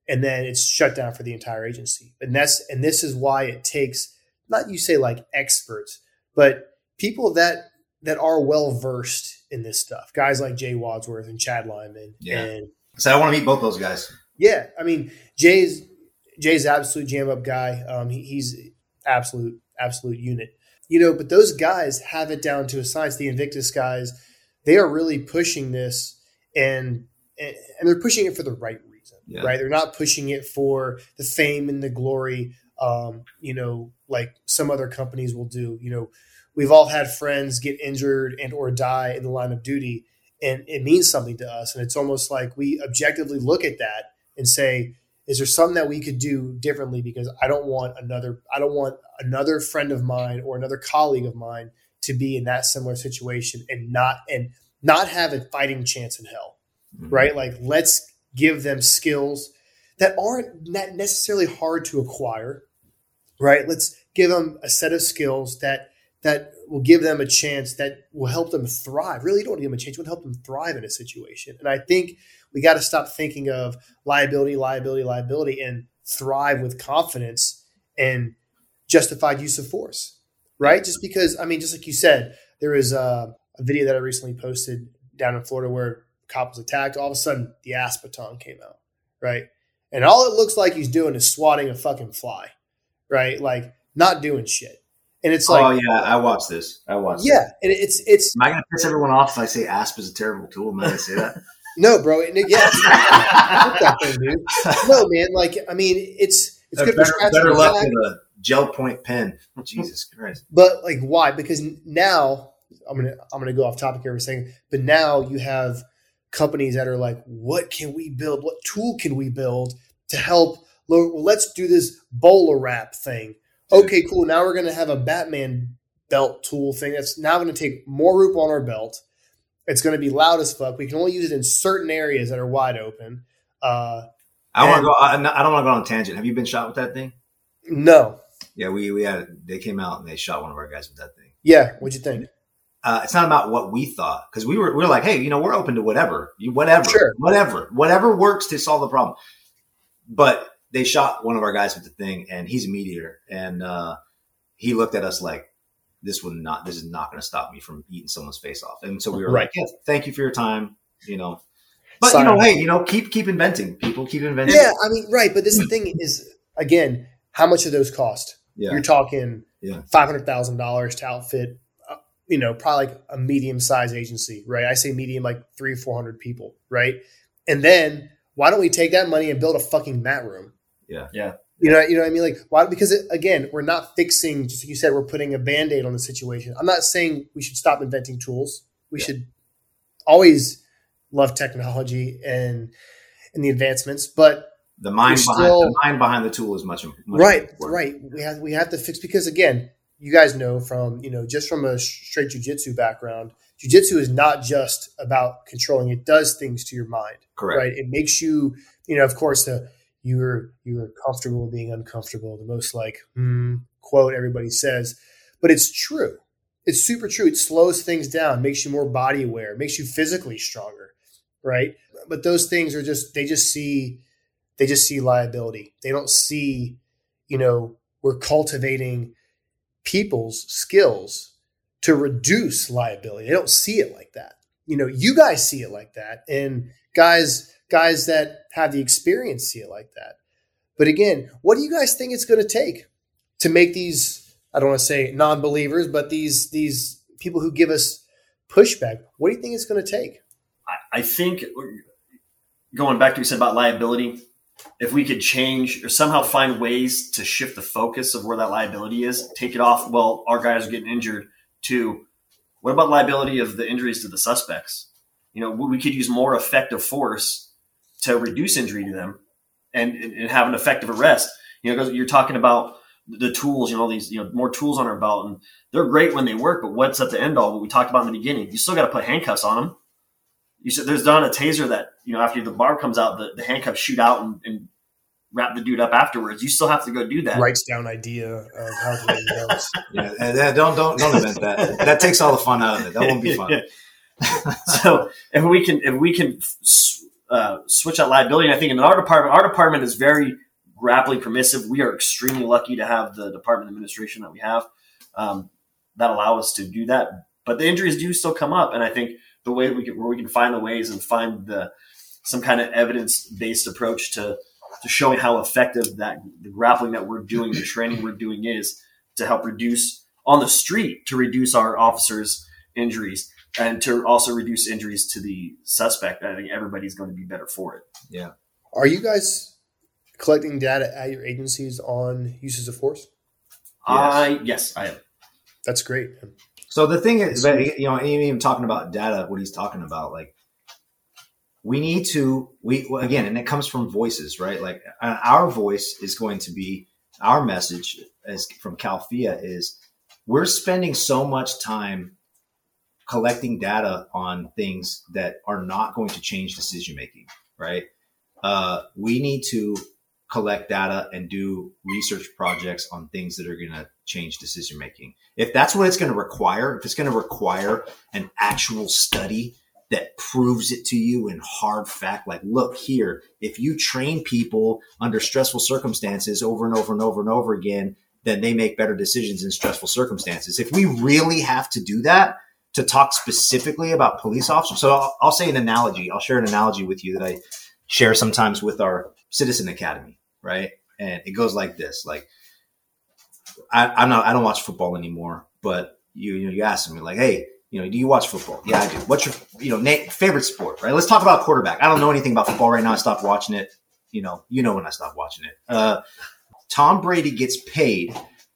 and then it's shut down for the entire agency. And this is why it takes, not you say like experts, but people that are well-versed in this stuff. Guys like Jay Wadsworth and Chad Lyman. Yeah. So I want to meet both those guys. Yeah. I mean, Jay's absolute jam up guy. He's absolute unit, you know, but those guys have it down to a science. The Invictus guys, they are really pushing this and they're pushing it for the right reason, yeah. Right? They're not pushing it for the fame and the glory, you know, like some other companies will do. You know, we've all had friends get injured and or die in the line of duty, and it means something to us. And it's almost like we objectively look at that and say, is there something that we could do differently? Because I don't want another friend of mine or another colleague of mine to be in that similar situation and not have a fighting chance in hell, mm-hmm. Right? Like, let's give them skills that aren't necessarily hard to acquire, right? Let's give them a set of skills that will give them a chance, that will help them thrive. Really, you don't want to give them a chance. You want to help them thrive in a situation. And I think we got to stop thinking of liability, and thrive with confidence and justified use of force, right? Just because, I mean, just like you said, there is a video that I recently posted down in Florida where a cop was attacked. All of a sudden, the ass baton came out, right? And all it looks like he's doing is swatting a fucking fly, right? Like, not doing shit. And it's like, oh yeah, I watched this. Yeah, and it's. Am I gonna piss everyone off if I say ASP is a terrible tool? Am I gonna say that? No, bro. And yeah, that thing, dude. No, man. Like, I mean, it's good for better luck than a gel point pen. Oh, Jesus Christ. But like, why? Because now I'm gonna go off topic here for a second. But now you have companies that are like, what can we build? What tool can we build to help? Well, let's do this bowler wrap thing. Okay, cool. Now we're going to have a Batman belt tool thing that's now going to take more rope on our belt. It's going to be loud as fuck. We can only use it in certain areas that are wide open. I don't want to go on a tangent. Have you been shot with that thing? No. Yeah, they came out and they shot one of our guys with that thing. Yeah, what'd you think? It's not about what we thought, because we were like, hey, you know, we're open to whatever works to solve the problem. But they shot one of our guys with the thing, and he's a meteor. And he looked at us like, this is not going to stop me from eating someone's face off. And so we were like, yes, thank you for your time, you know. But, Sorry. You know, hey, you know, keep inventing, people. Keep inventing. Yeah, I mean, right. But this thing is, again, how much of those cost? Yeah. You're talking $500,000 to outfit, you know, probably like a medium-sized agency, right? I say medium, like 300-400 people, right? And then why don't we take that money and build a fucking mat room? Yeah. Yeah. You know what I mean? Like, why? Because again, we're not fixing, just like you said, we're putting a Band-Aid on the situation. I'm not saying we should stop inventing tools. We should always love technology and the advancements, but the mind behind the tool is much right. Important. Right. We have to fix, because again, you guys know from, you know, just from a straight jiu-jitsu background, Jiu-jitsu is not just about controlling. It does things to your mind. Correct. Right. It makes you, you know, of course, you're comfortable being uncomfortable. The most like quote everybody says, but it's true. It's super true. It slows things down, makes you more body aware, makes you physically stronger. Right. But those things are just, they just see liability. They don't see, you know, we're cultivating people's skills to reduce liability. They don't see it like that. You know, you guys see it like that. And guys that have the experience see it like that. But again, what do you guys think it's going to take to make these, I don't want to say non-believers, but these people who give us pushback, what do you think it's going to take? I think going back to what you said about liability, if we could change or somehow find ways to shift the focus of where that liability is, take it off, well, our guys are getting injured, to what about liability of the injuries to the suspects? You know, we could use more effective force to reduce injury to them and have an effective arrest. You know, because you're talking about the tools, you know, these, you know, more tools on our belt, and they're great when they work, but what's at the end all? What we talked about in the beginning, you still got to put handcuffs on them. You said there's not a taser that, you know, after the barb comes out, the handcuffs shoot out and wrap the dude up afterwards. You still have to go do that. Writes down idea of how to do it. Yeah, and don't invent that. That takes all the fun out of it. That won't be fun. So if we can switch out liability, and I think in our department is very grappling permissive. We are extremely lucky to have the department administration that we have that allow us to do that. But the injuries do still come up, and I think the way we can find the ways and find some kind of evidence-based approach to showing how effective that the grappling that we're doing, the training we're doing is to help reduce on the street, to reduce our officers' injuries and to also reduce injuries to the suspect. I think everybody's going to be better for it. Yeah. Are you guys collecting data at your agencies on uses of force? Yes, I am. That's great. So the thing is, but, you know, even talking about data, what he's talking about, like we need to, again, and it comes from voices, right? Like our voice is going to be our message as from CalFIA is we're spending so much time collecting data on things that are not going to change decision-making, right? We need to collect data and do research projects on things that are going to change decision making. If that's what it's going to require, if it's going to require an actual study that proves it to you in hard fact, like, look here, if you train people under stressful circumstances over and over and over and over again, then they make better decisions in stressful circumstances. If we really have to do that to talk specifically about police officers. So I'll say an analogy. I'll share an analogy with you that I share sometimes with our Citizen Academy, right? And it goes like this, like, I don't watch football anymore, but you asked me like, hey, you know, do you watch football? Yeah, I do. What's your, you know, favorite sport, right? Let's talk about quarterback. I don't know anything about football right now. I stopped watching it. You know when I stopped watching it. Tom Brady gets paid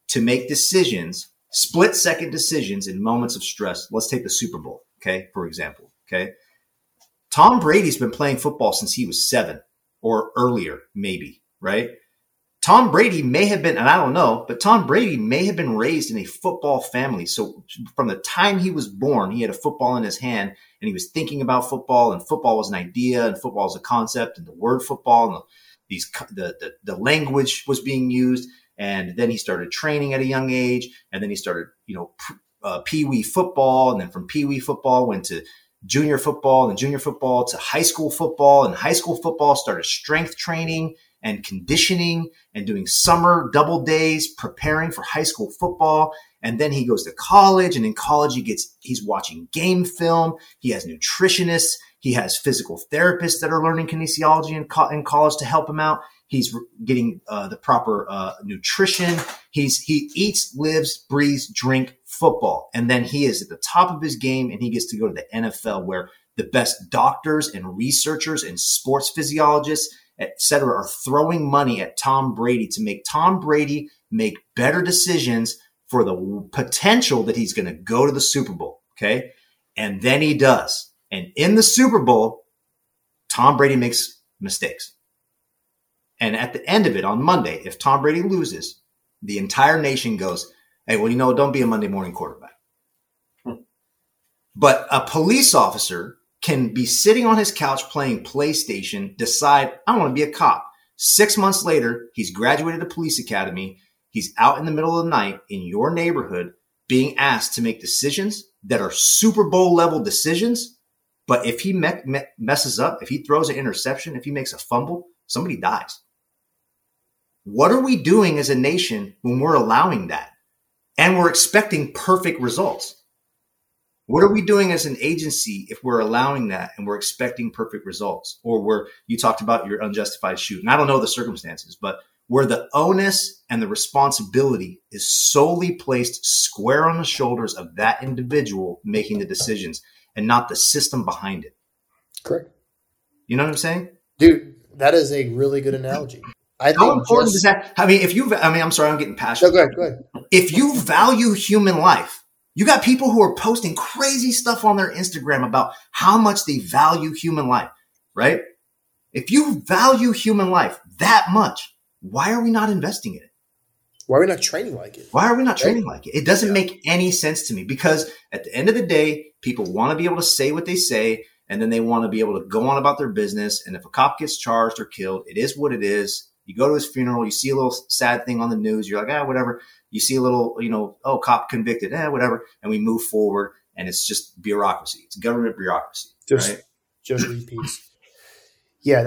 to make decisions, split second decisions in moments of stress. Let's take the Super Bowl. Okay. For example. Okay. Tom Brady's been playing football since he was 7 or earlier, maybe. Right. Tom Brady may have been, and I don't know, but Tom Brady may have been raised in a football family. So from the time he was born, he had a football in his hand and he was thinking about football, and football was an idea and football was a concept and the word football and the language was being used. And then he started training at a young age, and then he started, you know, Pee Wee football. And then from Pee Wee football went to junior football, and junior football to high school football, and high school football started strength training and conditioning and doing summer double days, preparing for high school football. And then he goes to college, and in college he's watching game film. He has nutritionists. He has physical therapists that are learning kinesiology in college to help him out. He's getting the proper nutrition. He eats, lives, breathes, drink football. And then he is at the top of his game, and he gets to go to the NFL, where the best doctors and researchers and sports physiologists, et cetera, are throwing money at Tom Brady to make Tom Brady make better decisions for the potential that he's going to go to the Super Bowl. Okay. And then he does. And in the Super Bowl, Tom Brady makes mistakes. And at the end of it on Monday, if Tom Brady loses, the entire nation goes, hey, well, you know, don't be a Monday morning quarterback. But a police officer can be sitting on his couch playing PlayStation, decide, I want to be a cop. 6 months later, he's graduated the police academy. He's out in the middle of the night in your neighborhood being asked to make decisions that are Super Bowl level decisions. But if he messes up, if he throws an interception, if he makes a fumble, somebody dies. What are we doing as a nation when we're allowing that? And we're expecting perfect results. What are we doing as an agency if we're allowing that and we're expecting perfect results? Or where you talked about your unjustified shoot. And I don't know the circumstances, but where the onus and the responsibility is solely placed square on the shoulders of that individual making the decisions and not the system behind it. Correct. You know what I'm saying? Dude, that is a really good analogy. How important is that? I'm getting passionate. No, go ahead. If you value human life, you got people who are posting crazy stuff on their Instagram about how much they value human life, right? If you value human life that much, why are we not investing in it? Why are we not training like it? It doesn't make any sense to me, because at the end of the day, people want to be able to say what they say, and then they want to be able to go on about their business. And if a cop gets charged or killed, it is what it is. You go to his funeral, you see a little sad thing on the news. You're like, whatever. You see a little, cop convicted, whatever. And we move forward, and it's just bureaucracy. It's government bureaucracy. Just repeats. Yeah.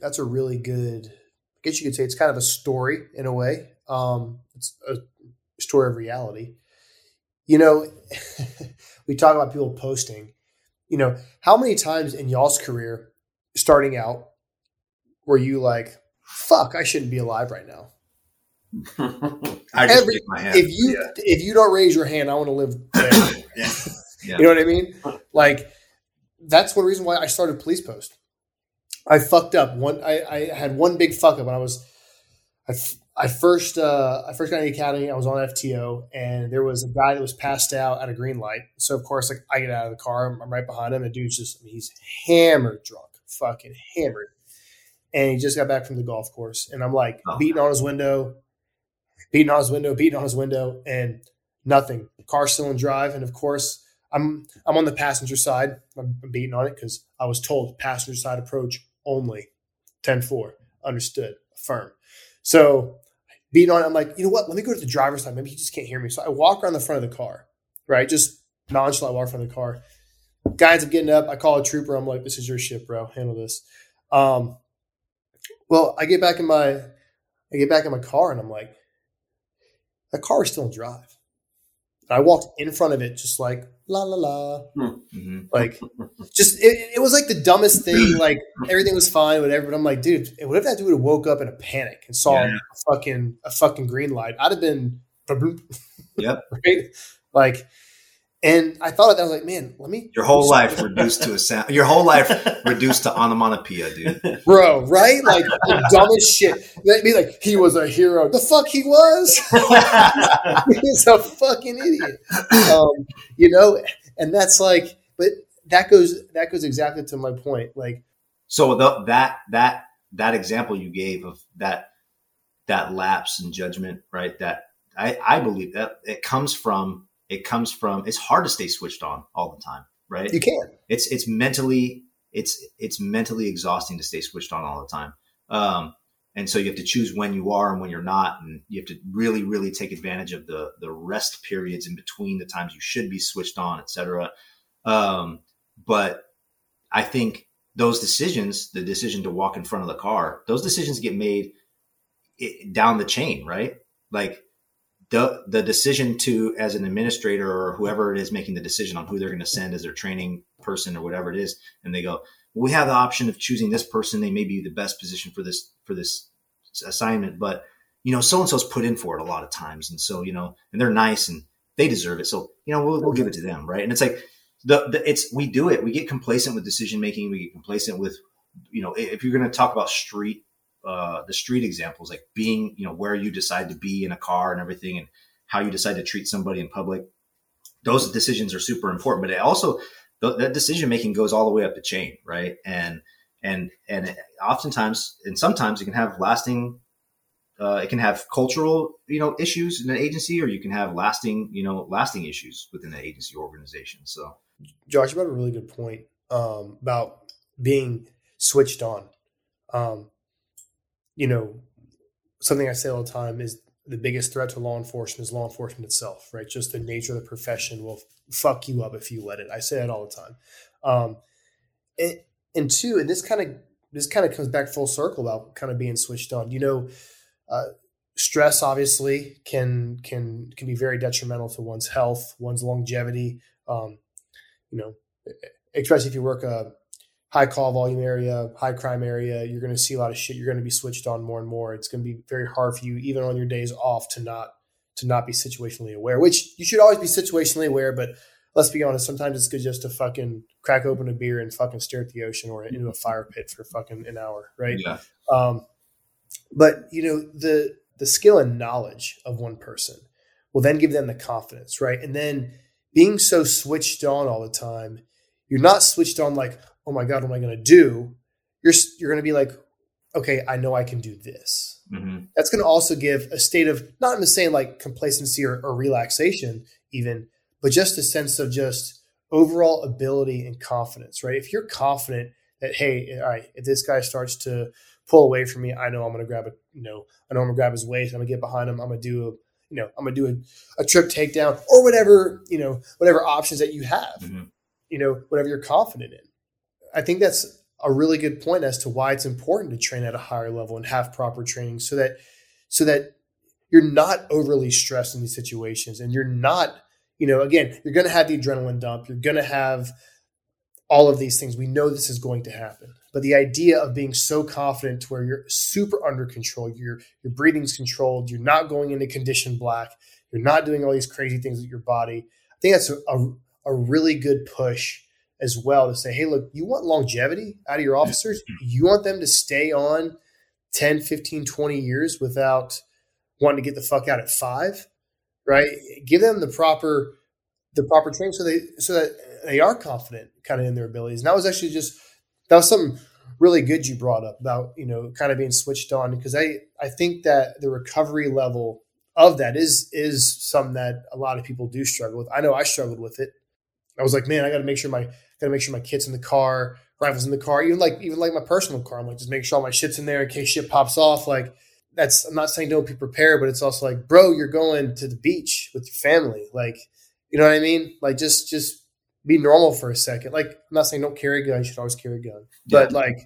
That's a really good, I guess you could say it's kind of a story in a way. It's a story of reality. We talk about people posting, how many times in y'all's career starting out were you like, fuck, I shouldn't be alive right now. If you don't raise your hand, I want to live there. You know what I mean? Like, that's one reason why I started Police Post. I fucked up. I had one big fuck up when I first got in the academy. I was on FTO, and there was a guy that was passed out at a green light. So of course, like, I get out of the car, I'm right behind him, and dude's he's hammered drunk, fucking hammered. And he just got back from the golf course. And I'm like beating on his window, and nothing. The car's still in drive. And of course, I'm on the passenger side. I'm beating on it because I was told passenger side approach only. 10-4. Understood. Affirm. So beating on it, I'm like, you know what? Let me go to the driver's side. Maybe he just can't hear me. So I walk around the front of the car, right? Just nonchalant walk around the car. Guy ends up getting up. I call a trooper. I'm like, this is your shit, bro. Handle this. Well, I get back in my car, and I'm like, that car is still in drive. And I walked in front of it, just like la la la, mm-hmm. Like just it was like the dumbest thing. Like everything was fine, whatever. But I'm like, dude, what if that dude had woke up in a panic and saw a fucking green light? I'd have been, yep, right? Like. And I thought of that. I was like, man, your whole life reduced to a sound. Your whole life reduced to onomatopoeia, dude. Bro, right? Like the dumbest shit. That'd be like, he was a hero. The fuck he was? He's a fucking idiot. And that's like, but that goes exactly to my point. Like, so that example you gave of that lapse in judgment, right? That I believe that it comes from, it's hard to stay switched on all the time, right? You can't. It's mentally exhausting to stay switched on all the time. And so you have to choose when you are and when you're not. And you have to really, really take advantage of the rest periods in between the times you should be switched on, et cetera. But I think those decisions, the decision to walk in front of the car, those decisions get made down the chain, right? Like, the decision to, as an administrator or whoever it is making the decision on who they're going to send as their training person or whatever it is. And they go, well, we have the option of choosing this person. They may be the best position for this assignment, but so-and-so's put in for it a lot of times. And so, and they're nice and they deserve it. So, we'll give it to them. Right. And it's like we do it. We get complacent with decision-making. We get complacent with, if you're going to talk about the street examples, like being, where you decide to be in a car and everything, and how you decide to treat somebody in public. Those decisions are super important, but it also, that decision-making goes all the way up the chain. Right. And oftentimes, and sometimes it can have lasting It can have cultural, issues in an agency, or you can have lasting issues within the agency or organization. So, Josh, you brought a really good point about being switched on. Something I say all the time is the biggest threat to law enforcement is law enforcement itself, right? Just the nature of the profession will fuck you up if you let it. I say that all the time. And two, and this kind of comes back full circle about kind of being switched on. Stress obviously can be very detrimental to one's health, one's longevity. Especially if you work a high call volume area, high crime area, you're going to see a lot of shit. You're going to be switched on more and more. It's going to be very hard for you, even on your days off, to not be situationally aware. Which you should always be situationally aware, but let's be honest, sometimes it's good just to fucking crack open a beer and fucking stare at the ocean or into a fire pit for fucking an hour, right? Yeah. But, the skill and knowledge of one person will then give them the confidence, right? And then being so switched on all the time, you're not switched on like, oh my God, what am I going to do? You're going to be like, okay, I know I can do this. Mm-hmm. That's going to also give a state of, not in the same like complacency or relaxation even, but just a sense of just overall ability and confidence, right? If you're confident that, hey, all right, if this guy starts to pull away from me, I know I'm going to grab a, I know I'm going to grab his waist. I'm going to get behind him. I'm going to do a trip takedown or whatever, whatever options that you have, mm-hmm. Whatever you're confident in. I think that's a really good point as to why it's important to train at a higher level and have proper training so that you're not overly stressed in these situations and you're not, again, you're going to have the adrenaline dump. You're going to have all of these things. We know this is going to happen. But the idea of being so confident to where you're super under control, your breathing's controlled, you're not going into condition black, you're not doing all these crazy things with your body. I think that's a really good push as well to say, hey, look, you want longevity out of your officers? You want them to stay on 10, 15, 20 years without wanting to get the fuck out at 5, right? Give them the proper training so that they are confident kind of in their abilities. And that was actually that was something really good you brought up about, kind of being switched on, because I think that the recovery level of that is something that a lot of people do struggle with. I know I struggled with it. I was like, man, I got to make sure my kit's in the car, rifle's in the car, even like my personal car. I'm like, just make sure all my shit's in there in case shit pops off. Like, I'm not saying don't be prepared, but it's also like, bro, you're going to the beach with your family. Like, you know what I mean? Like, just be normal for a second. Like, I'm not saying don't carry a gun. You should always carry a gun. Yeah. But like,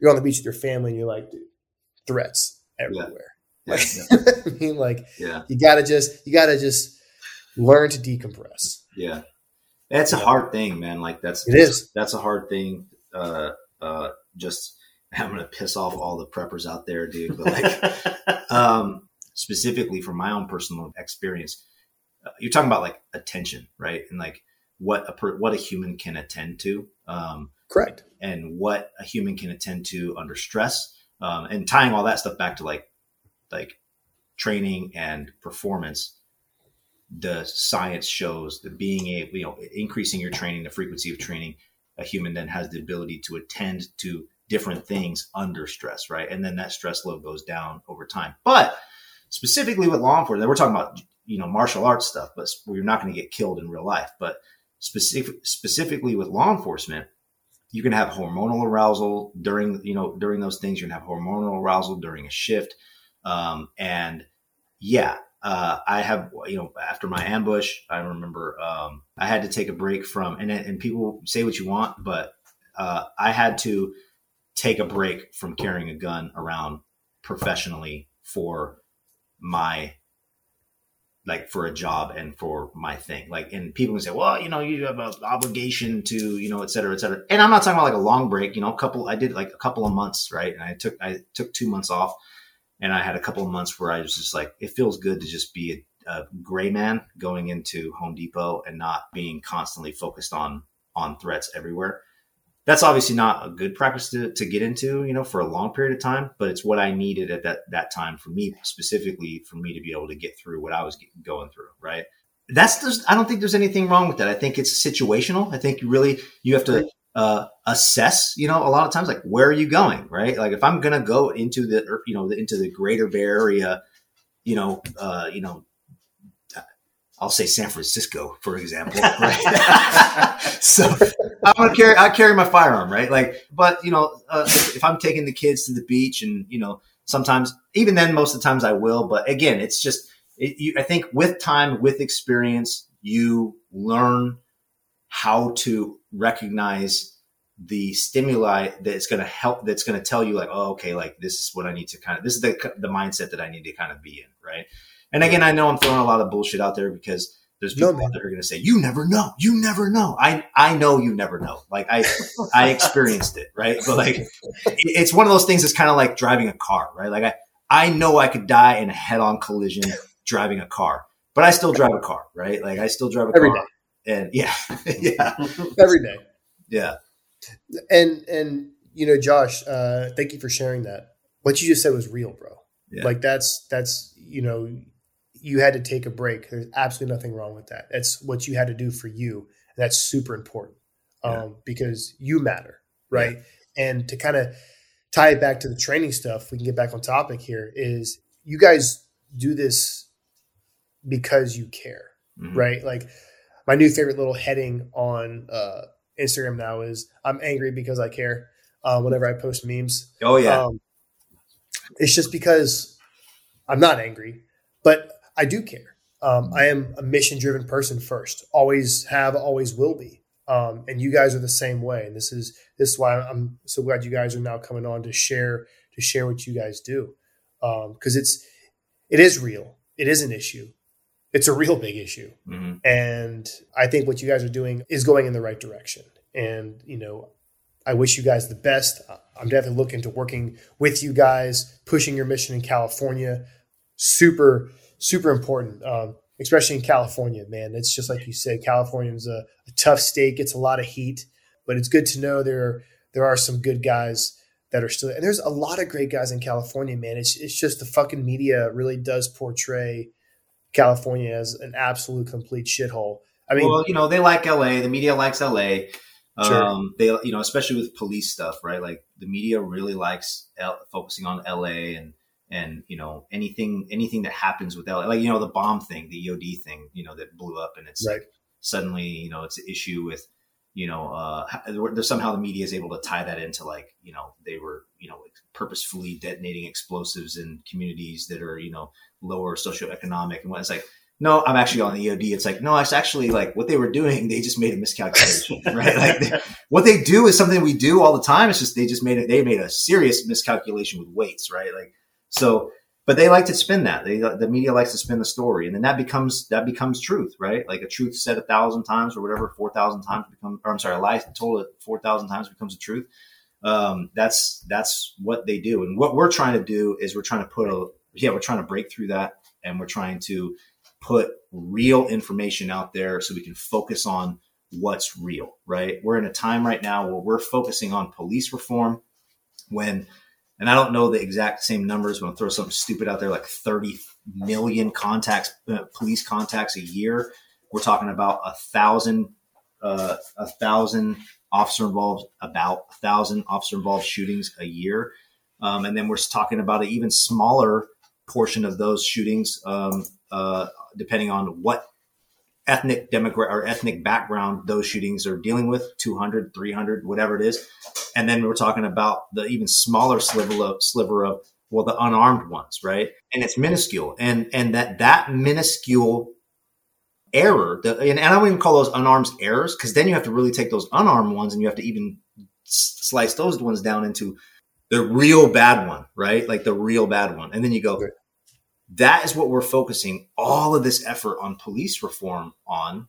you're on the beach with your family and you're like, dude, threats everywhere. Yeah. Like, yeah. I mean, like, yeah. you gotta just learn to decompress. Yeah. That's a hard thing, man. Like that's a hard thing. I'm going to piss off all the preppers out there, dude. But like, specifically from my own personal experience, you're talking about like attention, right? And like what a human can attend to. Correct. And what a human can attend to under stress, and tying all that stuff back to like training and performance. The science shows that increasing your training, the frequency of training, a human then has the ability to attend to different things under stress, right? And then that stress load goes down over time. But specifically with law enforcement, we're talking about, martial arts stuff, but you're not going to get killed in real life. But specifically with law enforcement, you can have hormonal arousal during those things. You're going to have hormonal arousal during a shift. I have, after my ambush, I remember, I had to take a break from, and people say what you want, but, I had to take a break from carrying a gun around professionally for for a job and for my thing. Like, and people can say, well, you have an obligation to, et cetera, et cetera. And I'm not talking about like a long break, I did like a couple of months, right? And I took 2 months off. And I had a couple of months where I was just like, it feels good to just be a gray man going into Home Depot and not being constantly focused on threats everywhere. That's obviously not a good practice to get into, for a long period of time, but it's what I needed at that time for me, specifically for me to be able to get through what I was going through. Right. I don't think there's anything wrong with that. I think it's situational. I think you have to assess, you know, a lot of times, like, where are you going? Right. Like, if I'm going to go into the, you know, into the greater Bay Area, you know, I'll say San Francisco, for example. Right? So I carry my firearm, right? Like, but you know, if I'm taking the kids to the beach, and you know, sometimes, even then, most of the times I will. But again, it's just, I think with time, with experience, you learn how to recognize the stimuli that's going to help, that's going to tell you, like, oh, okay, like this is what I need to kind of, this is the mindset that I need to kind of be in, right? And again, I know I'm throwing a lot of bullshit out there, because there's people out there who are going to say, you never know. You never know. I know you never know. Like I experienced it. Right. But like, it's one of those things that's kind of like driving a car, right? Like I know I could die in a head-on collision driving a car, but I still drive a car, right? Like I still drive a car every day. And yeah. Yeah. Every day. Yeah. And you know, Josh, thank you for sharing that. What you just said was real, bro. Yeah. Like that's, you know, you had to take a break. There's absolutely nothing wrong with that. That's what you had to do for you. That's super important, because you matter. Right. Yeah. And to kind of tie it back to the training stuff, we can get back on topic here, is you guys do this because you care, right? Like my new favorite little heading on, Instagram now is, I'm angry because I care. Whenever I post memes. Oh yeah. It's just because I'm not angry, but I do care. I am a mission-driven person first, always have, always will be. And you guys are the same way. And this is why I'm so glad you guys are now coming on to share what you guys do. Because it is real. It is an issue. It's a real big issue. Mm-hmm. And I think what you guys are doing is going in the right direction. And, you know, I wish you guys the best. I'm definitely looking to working with you guys, pushing your mission in California. Super, super important, especially in California, man. It's just like you said, California's a tough state, gets a lot of heat, but it's good to know there are some good guys that are still, and there's a lot of great guys in California, man. It's just the fucking media really does portray California as an absolute complete shithole. I mean, well, you know, they like LA, the media likes LA. Sure. They, you know, especially with police stuff, right? Like the media really likes focusing on LA and, you know, anything that happens with LA, like, you know, the bomb thing, the EOD thing, you know, that blew up, and it's right. Like, suddenly, you know, it's an issue with, you know, somehow the media is able to tie that into, like, you know, they were, you know, purposefully detonating explosives in communities that are, you know, lower socioeconomic and what it's like. No, I'm actually on the EOD. It's like, no, it's actually like what they were doing. They just made a miscalculation, right? Like what they do is something we do all the time. It's just, they made a serious miscalculation with weights, right? Like, so, but they like to spin that. The media likes to spin the story, and then that becomes truth, right? Like a truth said 1,000 times or whatever, 4,000 times a lie told it 4,000 times becomes a truth. That's what they do. And what we're trying to do is we're trying to break through that, and we're trying to put real information out there so we can focus on what's real, right? We're in a time right now where we're focusing on police reform and I don't know the exact same numbers, but I'll throw something stupid out there, like 30 million contacts, police contacts a year. We're talking about 1,000 officer involved shootings a year. And then we're talking about an even smaller portion of those shootings, depending on what ethnic demographic or ethnic background those shootings are dealing with, 200, 300, whatever it is. And then we're talking about the even smaller sliver of the unarmed ones, right? And it's minuscule. And that minuscule error, and I don't even call those unarmed errors, because then you have to really take those unarmed ones and you have to even slice those ones down into the real bad one, right? Like the real bad one. And then you go... That is what we're focusing all of this effort on police reform on,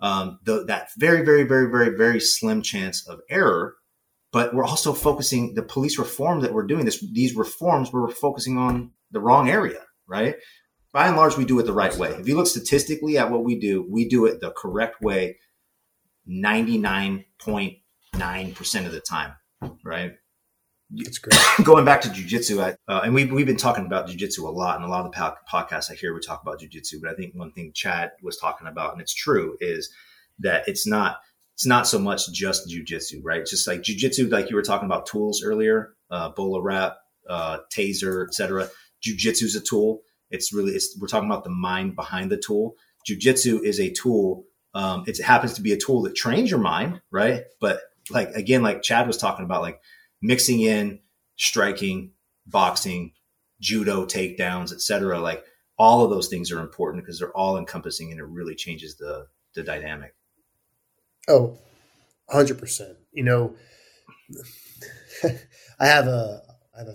that very, very, very, very, very slim chance of error. But we're also focusing the police reform that we're doing, these reforms, we're focusing on the wrong area, right? By and large, we do it the right way. If you look statistically at what we do it the correct way 99.9% of the time, right? It's great. Going back to jujitsu, and we've been talking about jujitsu a lot, and a lot of the podcasts I hear we talk about jujitsu. But I think one thing Chad was talking about, and it's true, is that it's not it's not so much just jujitsu, right? Just like jujitsu, like you were talking about tools earlier, bola wrap, taser, et cetera. Jujitsu is a tool. We're talking about the mind behind the tool. Jujitsu is a tool. It happens to be a tool that trains your mind, right? But like, again, like Chad was talking about, like mixing in striking, boxing, judo, takedowns, et cetera. Like all of those things are important because they're all encompassing and it really changes the dynamic. Oh, 100%. You know, I have a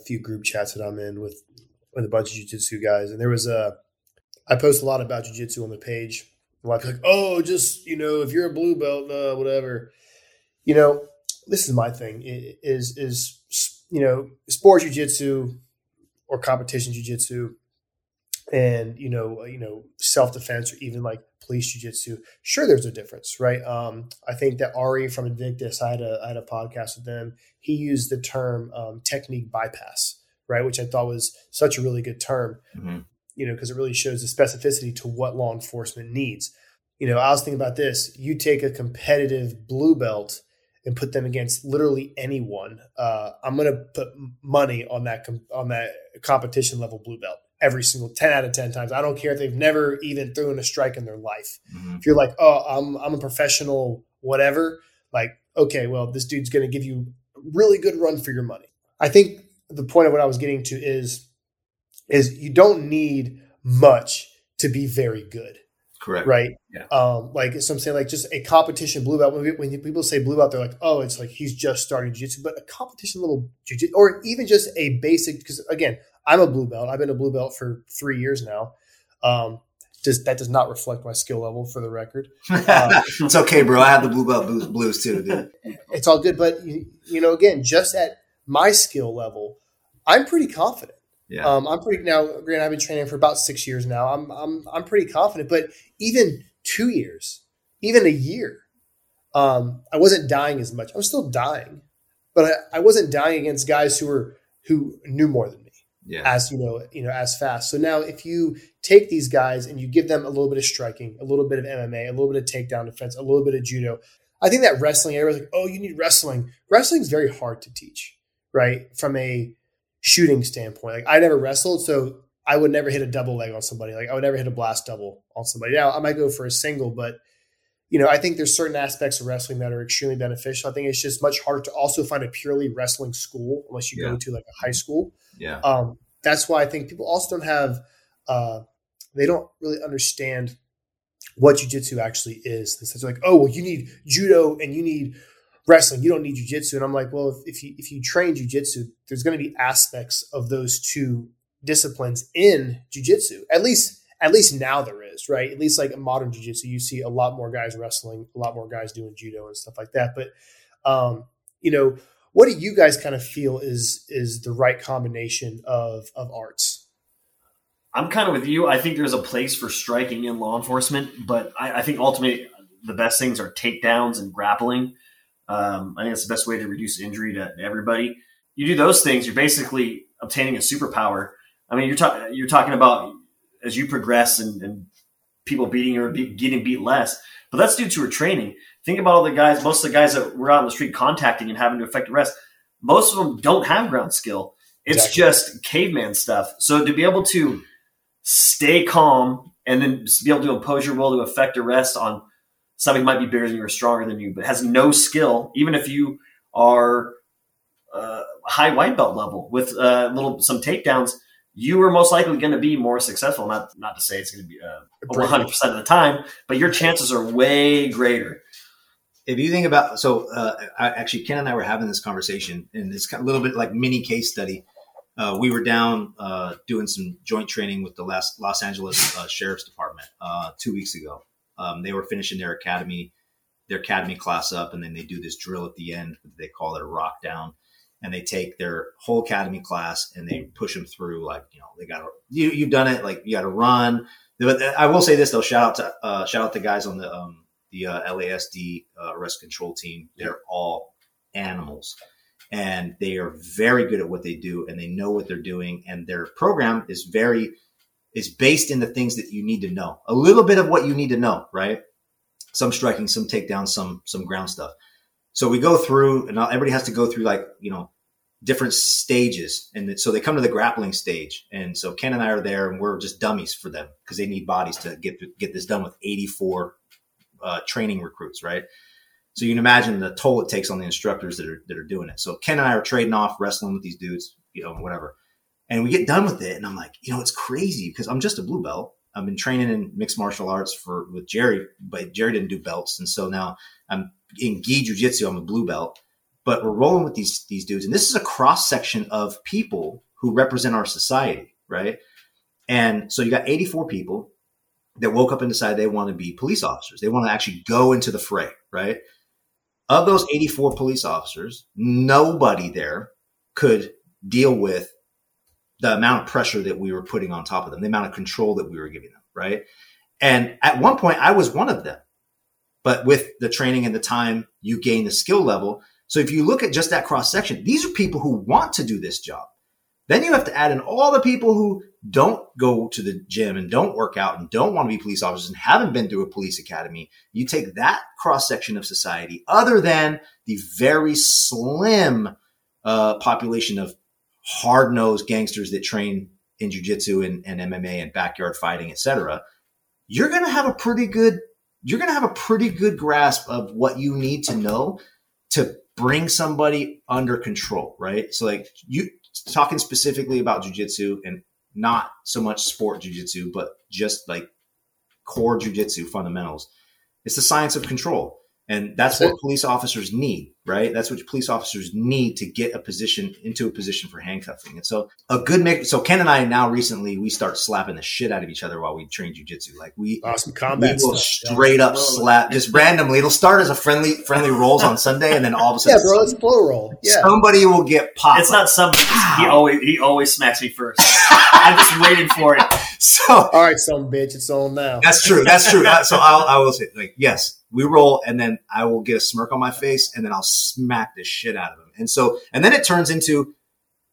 few group chats that I'm in with a bunch of jiu-jitsu guys. And there was I post a lot about jiu-jitsu on the page. A lot of people like, oh, just, you know, if you're a blue belt, whatever. You know, this is my thing is, you know, sport jiu-jitsu or competition jiu-jitsu and, you know, self-defense or even like police jiu-jitsu. Sure, there's a difference, right? I think that Ari from Invictus, I had a podcast with them. He used the term technique bypass, right? Which I thought was such a really good term, mm-hmm. you know, because it really shows the specificity to what law enforcement needs. You know, I was thinking about this. You take a competitive blue belt and put them against literally anyone. I'm going to put money on that competition level blue belt every single 10 out of 10 times. I don't care if they've never even thrown a strike in their life. Mm-hmm. If you're like, oh, I'm a professional, whatever. Like, okay, well, this dude's going to give you a really good run for your money. I think the point of what I was getting to is you don't need much to be very good. Correct. Right. Yeah. Like, so I'm saying, like, just a competition blue belt. When people say blue belt, they're like, oh, it's like he's just starting jiu-jitsu. But a competition level jiu-jitsu, or even just a basic, because again, I'm a blue belt. I've been a blue belt for 3 years now. That does not reflect my skill level, for the record. It's okay, bro. I have the blue belt blues too, dude. It's all good, but you know, again, just at my skill level, I'm pretty confident. Yeah. Grant, I've been training for about 6 years now. I'm pretty confident, but even 2 years, even a year, I wasn't dying as much. I was still dying, but I wasn't dying against guys who knew more than me. Yeah. As you know, as fast. So now if you take these guys and you give them a little bit of striking, a little bit of MMA, a little bit of takedown defense, a little bit of judo, I think that wrestling, everyone's like, oh, you need wrestling. Wrestling's very hard to teach, right? From a shooting standpoint. Like, I never wrestled, so I would never hit a double leg on somebody. Like, I would never hit a blast double on somebody. Now I might go for a single, but you know, I think there's certain aspects of wrestling that are extremely beneficial. I think it's just much harder to also find a purely wrestling school unless you go to like a high school. Yeah. That's why I think people also don't have they don't really understand what jiu-jitsu actually is. It's like, oh, well, you need judo and you need wrestling, you don't need jiu-jitsu. And I'm like, well, if you train jiu-jitsu, there's going to be aspects of those two disciplines in jiu-jitsu. At least now there is, right? At least like in modern jiu-jitsu, you see a lot more guys wrestling, a lot more guys doing judo and stuff like that. But, you know, what do you guys kind of feel is the right combination of arts? I'm kind of with you. I think there's a place for striking in law enforcement, but I think ultimately the best things are takedowns and grappling. I think that's the best way to reduce injury to everybody. You do those things, you're basically obtaining a superpower. I mean, you're talking about as you progress and people beating or getting beat less, but that's due to our training. Think about all the guys, most of the guys that were out on the street contacting and having to effect arrest. Most of them don't have ground skill. It's exactly. Just caveman stuff. So to be able to stay calm and then be able to impose your will to effect arrest on something might be bigger than you or stronger than you, but has no skill, even if you are high white belt level with some takedowns, you are most likely going to be more successful. Not to say it's going to be 100% of the time, but your chances are way greater. If you think about, Ken and I were having this conversation, and it's a little bit like mini case study. We were down doing some joint training with the Los Angeles Sheriff's Department 2 weeks ago. They were finishing their academy class up, and then they do this drill at the end. They call it a rock down, and they take their whole academy class and they push them through. Like, you know, they got to, you've done it. Like, you got to run. But I will say this though, shout out to guys on the LASD arrest control team. They're all animals, and they are very good at what they do, and they know what they're doing, and their program is very. Is based in the things that you need to know, a little bit of what you need to know, right? some striking, some takedowns, some ground stuff. So we go through, and everybody has to go through different stages. And so they come to the grappling stage. And so Ken and I are there, and we're just dummies for them because they need bodies to get this done with 84 training recruits, right? So you can imagine the toll it takes on the instructors that are doing it. So Ken and I are trading off, wrestling with these dudes, whatever. And we get done with it. And I'm like, it's crazy because I'm just a blue belt. I've been training in mixed martial arts with Jerry, but Jerry didn't do belts. And so now I'm in gi jiu-jitsu. I'm a blue belt, but we're rolling with these dudes. And this is a cross section of people who represent our society, right? And so you got 84 people that woke up and decided they want to be police officers. They want to actually go into the fray, right? Of those 84 police officers, nobody there could deal with the amount of pressure that we were putting on top of them, the amount of control that we were giving them, right? And at one point, I was one of them. But with the training and the time, you gain the skill level. So if you look at just that cross-section, these are people who want to do this job. Then you have to add in all the people who don't go to the gym and don't work out and don't want to be police officers and haven't been through a police academy. You take that cross-section of society, other than the very slim population of hard-nosed gangsters that train in jiu-jitsu and MMA and backyard fighting, et cetera, you're going to have a pretty good grasp of what you need to know to bring somebody under control, right? So like you talking specifically about jiu-jitsu and not so much sport jiu-jitsu, but just like core jiu-jitsu fundamentals. It's the science of control. And that's what police officers need, right? That's what police officers need to get into a position for handcuffing. And so so Ken and I now recently, we start slapping the shit out of each other while we train jujitsu. Like we will straight up slap just randomly. It'll start as a friendly rolls on Sunday. And then all of a sudden, it's a blow roll. Yeah. Somebody will get popped. It's not somebody. He always smacks me first. I'm just waiting for it. So, all right, son of a bitch, it's on now. That's true. So I will say like, yes. We roll, and then I will get a smirk on my face, and then I'll smack the shit out of him. And then it turns into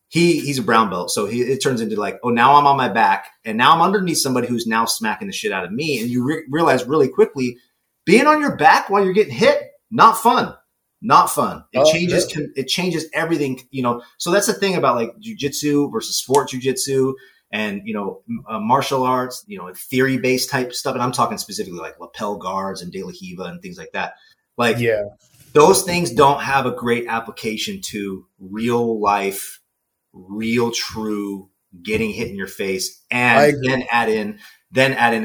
he's a brown belt. So it turns into like, oh, now I'm on my back, and now I'm underneath somebody who's now smacking the shit out of me. And you realize really quickly, being on your back while you're getting hit, not fun. It changes everything, So that's the thing about like jiu-jitsu versus sport jiu-jitsu. And, martial arts, theory-based type stuff. And I'm talking specifically like lapel guards and De La Hiva and things like that. Like those things don't have a great application to real life, real true getting hit in your face. And then add in,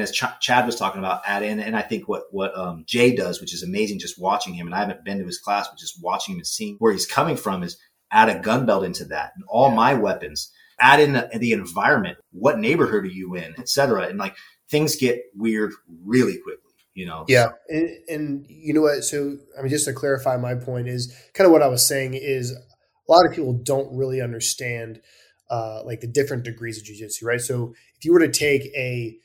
as Chad was talking about, And I think what Jay does, which is amazing, just watching him. And I haven't been to his class, but just watching him and seeing where he's coming from is add a gun belt into that. And all my weapons. Add in the environment, what neighborhood are you in, et cetera. And like things get weird really quickly, Yeah. And you know what? So, I mean, just to clarify my point is kind of what I was saying is a lot of people don't really understand like the different degrees of jiu-jitsu, right? So if you were to take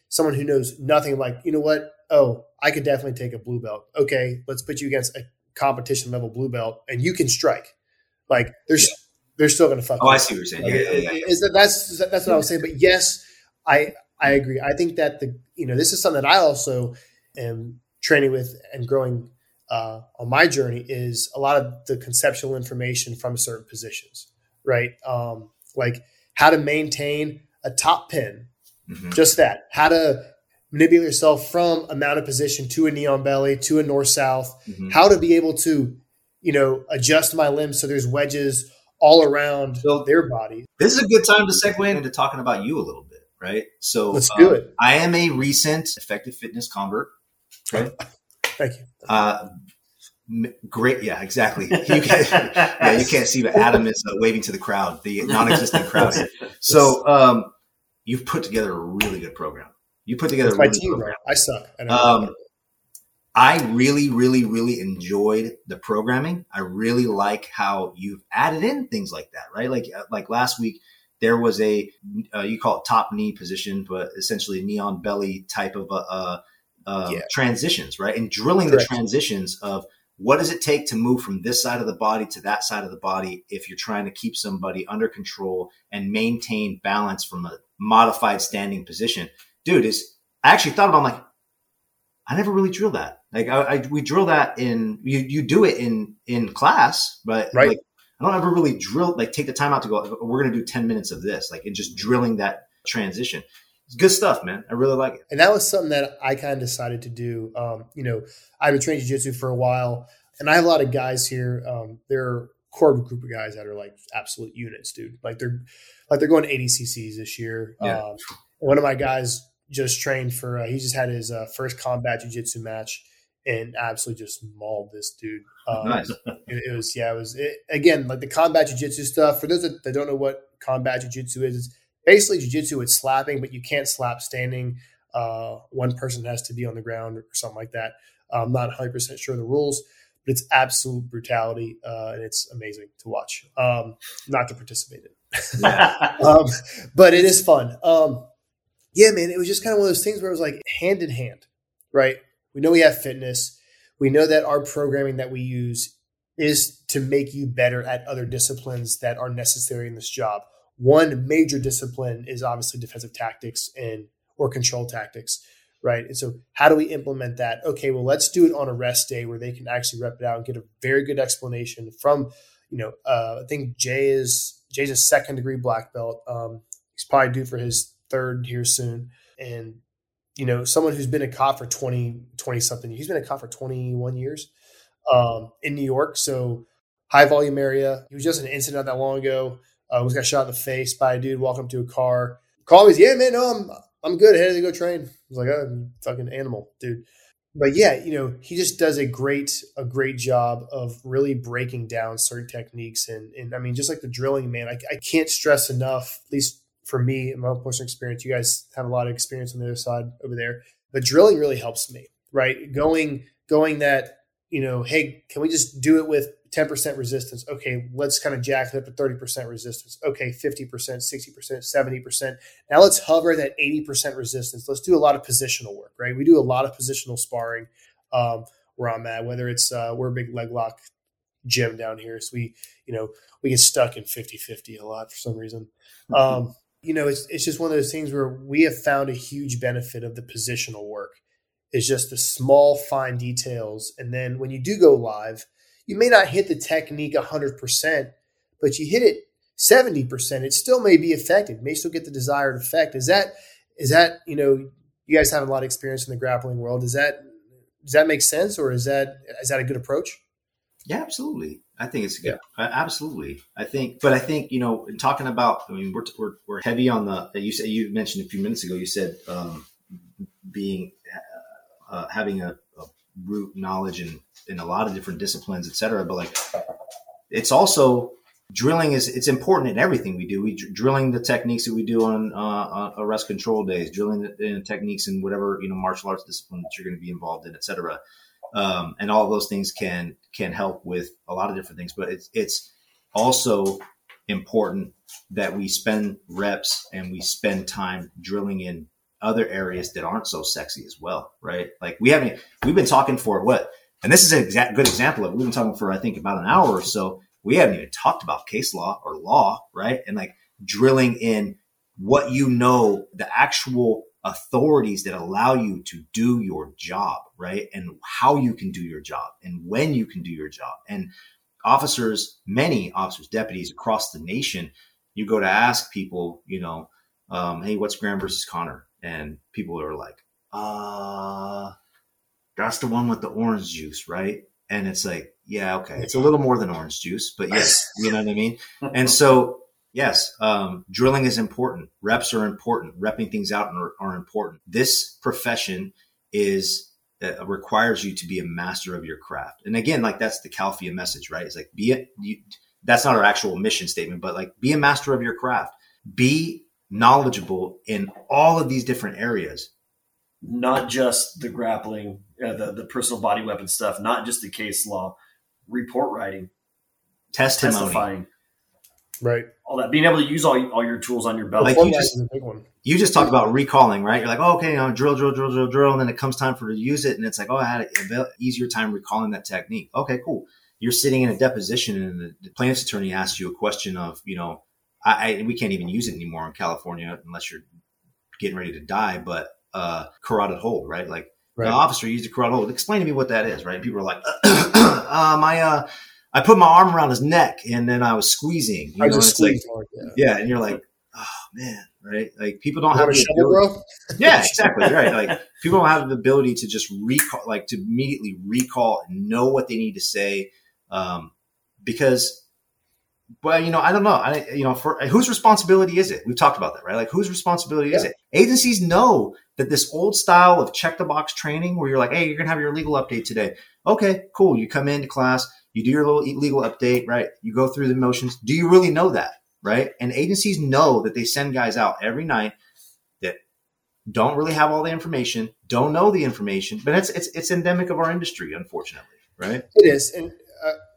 someone who knows nothing, like, you know what? Oh, I could definitely take a blue belt. Okay. Let's put you against a competition level blue belt and you can strike. Like there's, they're still going to fuck. Oh, I see what you're saying. Yeah. That's what I was saying. But yes, I agree. I think that this is something that I also am training with and growing on my journey is a lot of the conceptual information from certain positions, right? Like how to maintain a top pin, just that. How to manipulate yourself from a mounted position to a knee on belly to a north-south. How to be able to, adjust my limbs so there's wedges all around their body. This is a good time to segue into talking about you a little bit, right? So let's do it. I am a recent Effective Fitness convert. Okay. Thank you. Great. Yeah, exactly. You can't see, but Adam is waving to the crowd, the non-existent crowd. So you've put together a really good program. Right? I suck. I really, really, really enjoyed the programming. I really like how you've added in things like that, right? Like last week, there was a you call it top knee position, but essentially knee on belly type of transitions, right? And drilling the transitions of what does it take to move from this side of the body to that side of the body if you're trying to keep somebody under control and maintain balance from a modified standing position. Dude, I actually thought about, I'm like, I never really drilled that. Like we drill that in, you do it in class, but right. Like, I don't ever really drill, like take the time out to go, we're going to do 10 minutes of this, like, and just drilling that transition. It's good stuff, man. I really like it. And that was something that I kind of decided to do. I've been training jiu-jitsu for a while, and I have a lot of guys here. There are a core group of guys that are like absolute units, dude. They're going to 80 CCs this year. Yeah. One of my guys just trained for, he just had his first combat jiu-jitsu match and absolutely just mauled this dude. Nice. It was again, like the combat jiu-jitsu stuff. For those that don't know what combat jiu-jitsu is, it's basically jiu-jitsu with slapping, but you can't slap standing. One person has to be on the ground or something like that. I'm not 100% sure of the rules, but it's absolute brutality. And it's amazing to watch, not to participate in. Yeah. But it is fun. Yeah, man, it was just kind of one of those things where it was like hand in hand, right? We know we have fitness. We know that our programming that we use is to make you better at other disciplines that are necessary in this job. One major discipline is obviously defensive tactics or control tactics, right? And so how do we implement that? Okay, well, let's do it on a rest day where they can actually rep it out and get a very good explanation from, I think Jay's a second degree black belt. He's probably due for his third here soon. And, someone who's been a cop for 20 something, he's been a cop for 21 years in New York. So high volume area. He was just in an incident not that long ago. Was got shot in the face by a dude walking up to a car. Call me, yeah, man, no, I'm good. I had to go train. I was like, oh, fucking animal, dude. But yeah, he just does a great job of really breaking down certain techniques. And I mean, just like the drilling, man, I can't stress enough, at least for me in my own personal experience. You guys have a lot of experience on the other side over there. But drilling really helps me, right? Going that, hey, can we just do it with 10% resistance? Okay, let's kind of jack it up to 30% resistance. Okay, 50%, 60%, 70%. Now let's hover that 80% resistance. Let's do a lot of positional work, right? We do a lot of positional sparring where I'm at, whether it's we're a big leg lock gym down here. So we get stuck in 50-50 a lot for some reason. It's just one of those things where we have found a huge benefit of the positional work. It's just the small, fine details. And then when you do go live, you may not hit the technique 100%, but you hit it 70%. It still may be effective. May still get the desired effect. Is that you guys have a lot of experience in the grappling world. Does that make sense, or is that a good approach? Yeah, absolutely. I think it's good. Yeah. Absolutely. I think in talking about, I mean, we're heavy on the, you mentioned a few minutes ago, you said being having a root knowledge in a lot of different disciplines, et cetera. But like, it's also drilling it's important in everything we do. We drilling the techniques that we do on arrest control days, drilling the techniques in whatever, martial arts discipline that you're going to be involved in, et cetera. And all of those things can help with a lot of different things, but it's also important that we spend reps and we spend time drilling in other areas that aren't so sexy as well. Right. Like we've been talking for what, and this is an good example of it. We've been talking for, I think, about an hour or so. We haven't even talked about case law or law. Right. And like drilling in what, the actual authorities that allow you to do your job, right? And how you can do your job and when you can do your job. And officers, many officers, deputies across the nation, you go to ask people, hey, what's Graham versus Connor? And people are like, that's the one with the orange juice, right? And it's like, yeah, okay. It's a little more than orange juice, but yes, you know what I mean? And so, yes, drilling is important. Reps are important. Repping things out are important. This profession requires you to be a master of your craft. And again, like that's the CalFIA message, right? It's like that's not our actual mission statement, but like be a master of your craft. Be knowledgeable in all of these different areas. Not just the grappling, the personal body weapon stuff, not just the case law, report writing, testifying. Right. All that, being able to use all your tools on your belt. Like you just talked about recalling, right? You're like, oh, okay, drill. And then it comes time for to use it. And it's like, oh, I had an easier time recalling that technique. Okay, cool. You're sitting in a deposition and the plaintiff's attorney asks you a question of, we can't even use it anymore in California unless you're getting ready to die, but carotid hold, right? Like Right. The officer used a carotid hold. Explain to me what that is, right? And people are like, I put my arm around his neck and then I was squeezing. Yeah, and you're like, oh man, right? Like people don't have a shovel, bro. Yeah, exactly. Right. Like people don't have the ability to just recall, like to immediately recall and know what they need to say, because, well, you know, I don't know. For whose responsibility is it? We've talked about that, right? Like whose responsibility is it? Agencies know that this old style of check the box training, where you're like, hey, you're gonna have your legal update today. Okay, cool. You come into class. You do your little legal update, right? You go through the motions. Do you really know that, right? And agencies know that they send guys out every night that don't really have all the information, don't know the information, but it's endemic of our industry, unfortunately, right? It is. And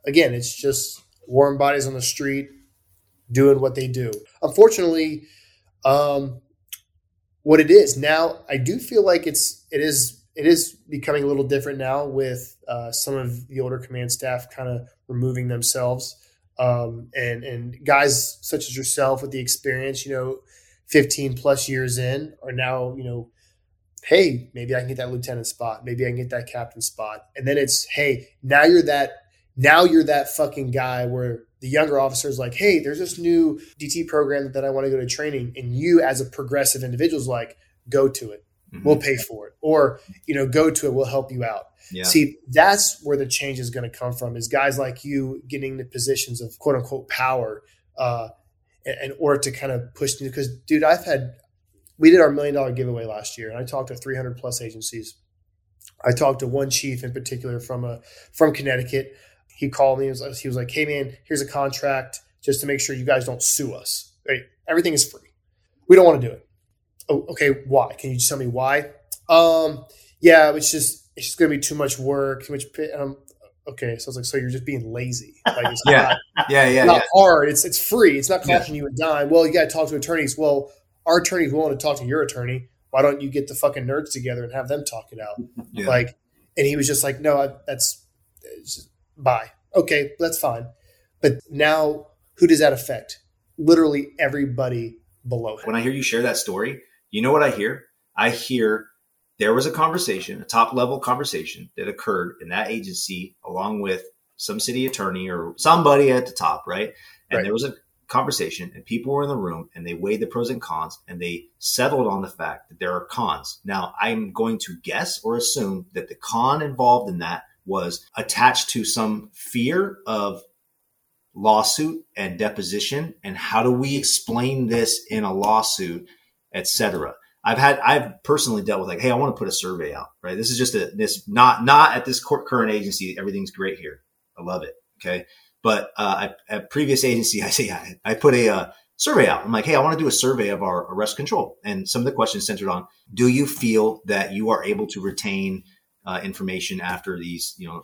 again, it's just warm bodies on the street doing what they do. Unfortunately, what it is now, I do feel like it is becoming a little different now with some of the older command staff kind of removing themselves. And guys such as yourself with the experience, 15 plus years in are now, hey, maybe I can get that lieutenant spot. Maybe I can get that captain spot. And then it's, hey, now you're that fucking guy where the younger officer is like, hey, there's this new DT program that I want to go to training. And you as a progressive individual is like, go to it. Mm-hmm. We'll pay for it, or, go to it. We'll help you out. Yeah. See, that's where the change is going to come from, is guys like you getting the positions of quote unquote power in order to kind of push through. Because, dude, we did our $1 million giveaway last year, and I talked to 300 plus agencies. I talked to one chief in particular from Connecticut. He called me. He was like, hey, man, here's a contract just to make sure you guys don't sue us. Right? Everything is free. We don't want to do it. Oh, okay, why? Can you just tell me why? Yeah, it's just going to be too much work, too much. Okay, so I was like, so you're just being lazy. Like, it's not hard. It's free. It's not costing you a dime. Well, you got to talk to attorneys. Well, our attorney's willing to talk to your attorney. Why don't you get the fucking nerds together and have them talk it out? Yeah. Like, and he was just like, no, bye. Okay, that's fine. But now, who does that affect? Literally everybody below him. When I hear you share that story, you know what I hear? I hear there was a conversation, a top level conversation that occurred in that agency along with some city attorney or somebody at the top, right? And there was a conversation and people were in the room and they weighed the pros and cons and they settled on the fact that there are cons. Now, I'm going to guess or assume that the con involved in that was attached to some fear of lawsuit and deposition and how do we explain this in a lawsuit, etc. I've personally dealt with like, hey, I want to put a survey out, right? This is just not at this current agency. Everything's great here. I love it. Okay. But at previous agency, I put a survey out. I'm like, hey, I want to do a survey of our arrest control. And some of the questions centered on, do you feel that you are able to retain information after these, do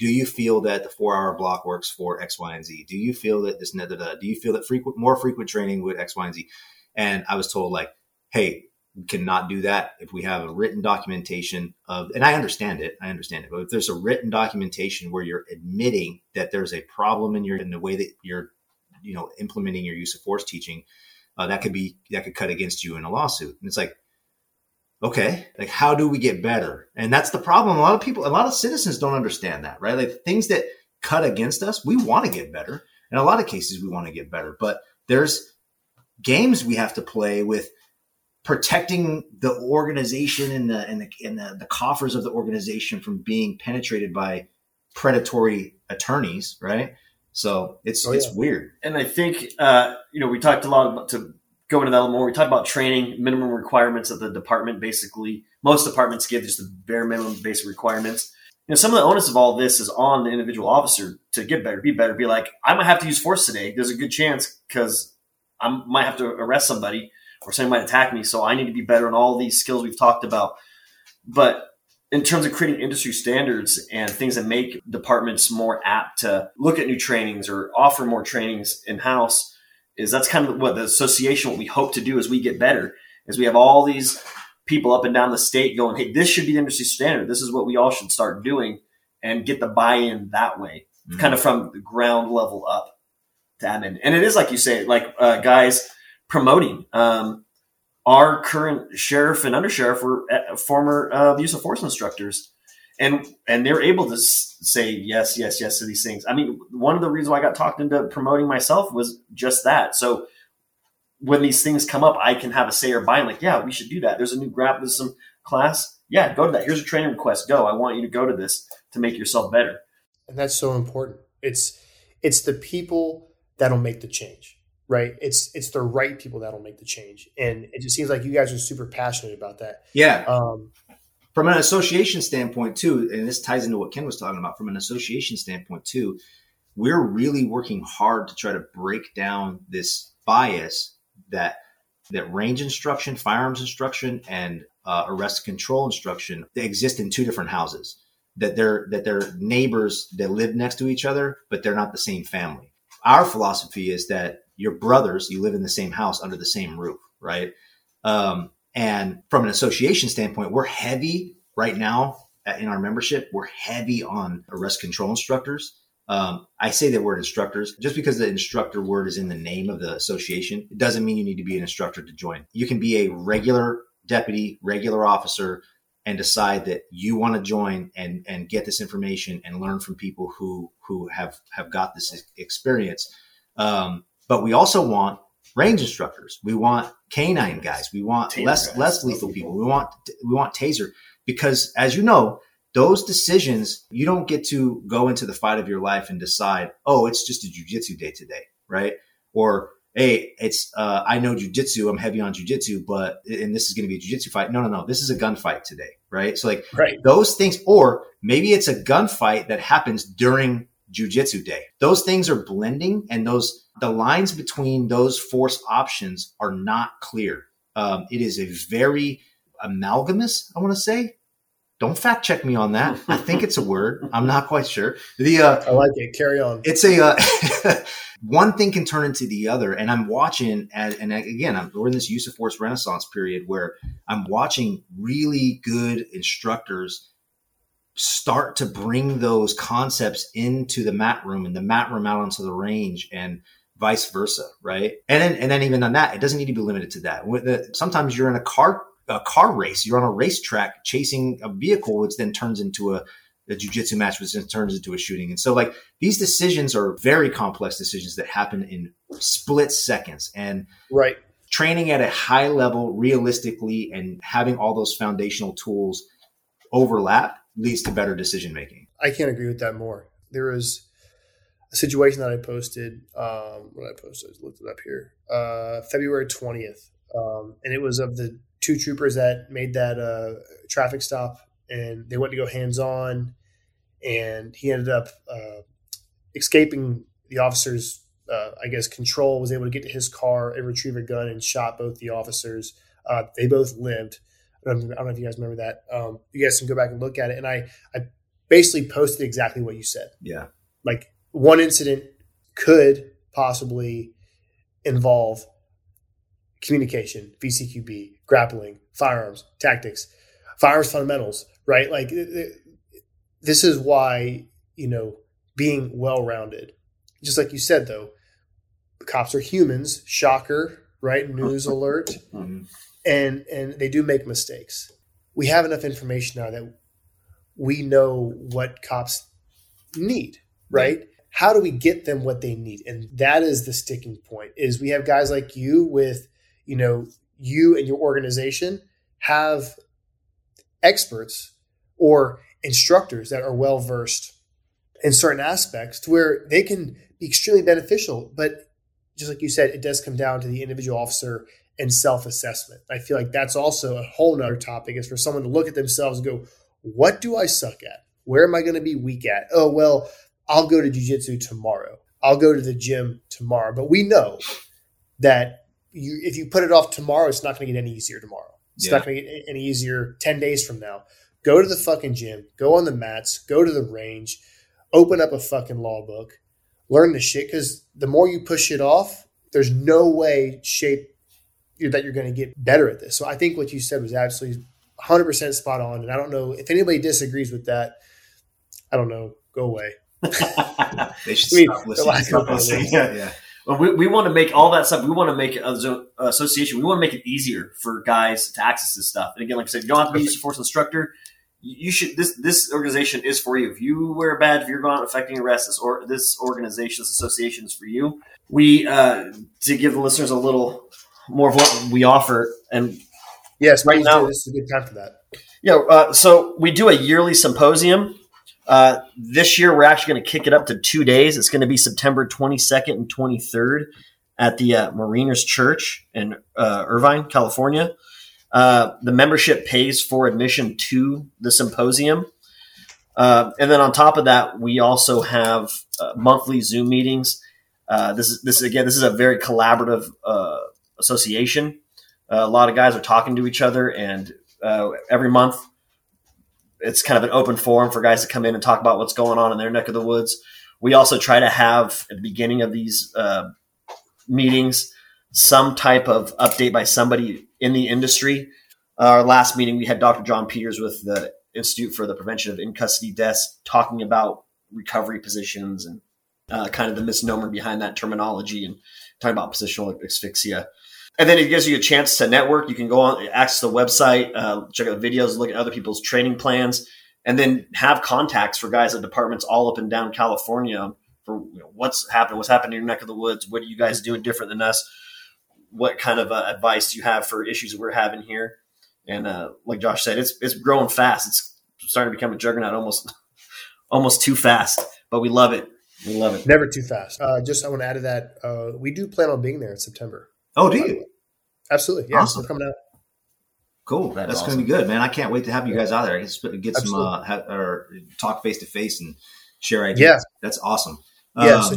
you feel that the 4-hour block works for X, Y, and Z? Do you feel that this, do you feel that more frequent training with X, Y, and Z? And I was told like, hey, we cannot do that if we have a written documentation of, and I understand it. But if there's a written documentation where you're admitting that there's a problem in the way that you're, implementing your use of force teaching, that could cut against you in a lawsuit. And it's like, okay, like how do we get better? And that's the problem. A lot of citizens don't understand that, right? Like things that cut against us, we want to get better. In a lot of cases, we want to get better, but there's games we have to play with protecting the organization and the coffers of the organization from being penetrated by predatory attorneys, right? So it's weird. And I think, we talked a lot about to go into that a little more. We talked about training, minimum requirements of the department. Basically, most departments give just the bare minimum basic requirements. Some of the onus of all this is on the individual officer to get better, be better, be like, I might have to use force today. There's a good chance because I might have to arrest somebody or somebody might attack me. So I need to be better on all these skills we've talked about. But in terms of creating industry standards and things that make departments more apt to look at new trainings or offer more trainings in-house, is that's kind of what the association, what we hope to do as we get better, is we have all these people up and down the state going, hey, this should be the industry standard. This is what we all should start doing and get the buy-in that way, kind of from the ground level up to admin. And it is like you say, like guys promoting. Our current sheriff and undersheriff were former use of force instructors, and they're able to say yes, yes, yes to these things. I mean, one of the reasons why I got talked into promoting myself was just that. So when these things come up, I can have a say or buy. I'm like, yeah, we should do that. There's a new grapplism class. Yeah, go to that. Here's a training request. Go. I want you to go to this to make yourself better. And that's so important. It's the people that'll make the change, right? It's the right people that'll make the change. And it just seems like you guys are super passionate about that. Yeah. From an association standpoint too, and this ties into what Ken was talking about, from an association standpoint too, we're really working hard to try to break down this bias that range instruction, firearms instruction, and arrest control instruction, they exist in two different houses, that they're neighbors that live next to each other, but they're not the same family. Our philosophy is that your brothers, you live in the same house under the same roof, right? And from an association standpoint, we're heavy right now in our membership. We're heavy on arrest control instructors. I say the word instructors just because the instructor word is in the name of the association. It doesn't mean you need to be an instructor to join. You can be a regular deputy, regular officer, and decide that you want to join and get this information and learn from people who have got this experience. But we also want range instructors. We want canine guys. We want less lethal people. We want taser, because as you know, those decisions, you don't get to go into the fight of your life and decide, oh, it's just a jujitsu day today, right? Or, hey, it's I know jujitsu, I'm heavy on jujitsu, and this is going to be a jujitsu fight. No, this is a gunfight today, right? So like those things, or maybe it's a gunfight that happens during jujitsu day. Those things are blending, and the lines between those force options are not clear. It is a very amalgamous, I want to say. Don't fact check me on that. I think it's a word. I'm not quite sure. I like it. Carry on. It's one thing can turn into the other. And I'm watching, we're in this use of force renaissance period where I'm watching really good instructors start to bring those concepts into the mat room and the mat room out onto the range and vice versa, right? And then even on that, it doesn't need to be limited to that. Sometimes you're in a car race, you're on a racetrack chasing a vehicle, which then turns into a jiu-jitsu match, which then turns into a shooting. And so like these decisions are very complex decisions that happen in split seconds, and right. Training at a high level realistically and having all those foundational tools overlap leads to better decision-making. I can't agree with that more. There is a situation that I posted, I looked it up here, February 20th. And it was of the two troopers that made that traffic stop, and they went to go hands-on, and he ended up escaping the officer's, control, was able to get to his car and retrieve a gun and shot both the officers. They both lived. I don't know if you guys remember that. You guys can go back and look at it. And I basically posted exactly what you said. Yeah. Like one incident could possibly involve communication, VCQB, grappling, firearms, tactics, firearms fundamentals, right? Like this is why, being well-rounded, just like you said, though, cops are humans, shocker, right? News alert. Mm-hmm. And they do make mistakes. We have enough information now that we know what cops need, right? How do we get them what they need? And that is the sticking point, is we have guys like you with, you and your organization have experts or instructors that are well-versed in certain aspects to where they can be extremely beneficial. But just like you said, it does come down to the individual officer and self-assessment. I feel like that's also a whole nother topic, is for someone to look at themselves and go, what do I suck at? Where am I going to be weak at? Oh, well, I'll go to jiu-jitsu tomorrow. I'll go to the gym tomorrow. But we know that if you put it off tomorrow, it's not going to get any easier tomorrow. It's not going to get any easier 10 days from now. Go to the fucking gym. Go on the mats. Go to the range. Open up a fucking law book. Learn the shit, because the more you push it off, there's no way, shape, that you're going to get better at this. So I think what you said was absolutely 100% spot on. And I don't know if anybody disagrees with that. I don't know. Go away. They should stop listening. But we want to make all that stuff. We want to make an association. We want to make it easier for guys to access this stuff. And again, like I said, you don't have to be a force instructor. You should. This organization is for you. If you wear a badge, if you're going out affecting arrests, this organization, this association is for you. We to give the listeners a little more of what we offer. And yes, right now this is a good time for that. Yeah. So we do a yearly symposium. This year we're actually going to kick it up to 2 days. It's going to be September 22nd and 23rd at the Mariners Church in Irvine, California. The membership pays for admission to the symposium. And then on top of that, we also have monthly Zoom meetings. This is a very collaborative association. A lot of guys are talking to each other, and every month it's kind of an open forum for guys to come in and talk about what's going on in their neck of the woods. We also try to have at the beginning of these meetings some type of update by somebody in the industry. Our last meeting, we had Dr. John Peters with the Institute for the Prevention of In-Custody Deaths talking about recovery positions and kind of the misnomer behind that terminology and talking about positional asphyxia. And then it gives you a chance to network. You can go on, access the website, check out videos, look at other people's training plans, and then have contacts for guys at departments all up and down California for what's happening in your neck of the woods. What are you guys doing different than us? What kind of advice do you have for issues that we're having here? And like Josh said, it's growing fast. It's starting to become a juggernaut, almost too fast, but we love it. We love it. Never too fast. Just I want to add to that. We do plan on being there in September. Oh, do you? Absolutely. Yeah. Awesome. We're coming out. Cool. That's awesome. Going to be good, man. I can't wait to have you guys out there. I can get some, or talk face to face and share ideas. Yeah. That's awesome. Yeah. So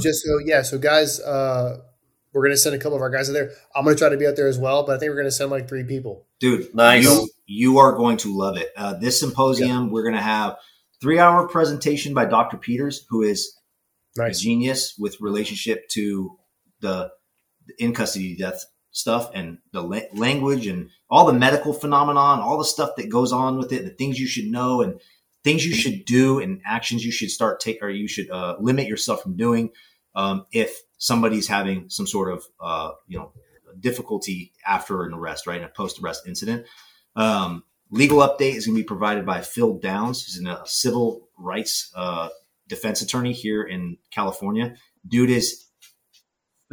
guys, we're going to send a couple of our guys out there. I'm going to try to be out there as well, but I think we're going to send like 3 people. Dude, nice. You are going to love it. This symposium, We're going to have 3-hour presentation by Dr. Peters, who is a genius with relationship to the in-custody death stuff and the language and all the medical phenomenon, all the stuff that goes on with it, the things you should know and things you should do and actions you should start taking, or you should limit yourself from doing if somebody's having some sort of difficulty after an arrest, right? In a post-arrest incident. Legal update is going to be provided by Phil Downs, who's a civil rights defense attorney here in California. Dude is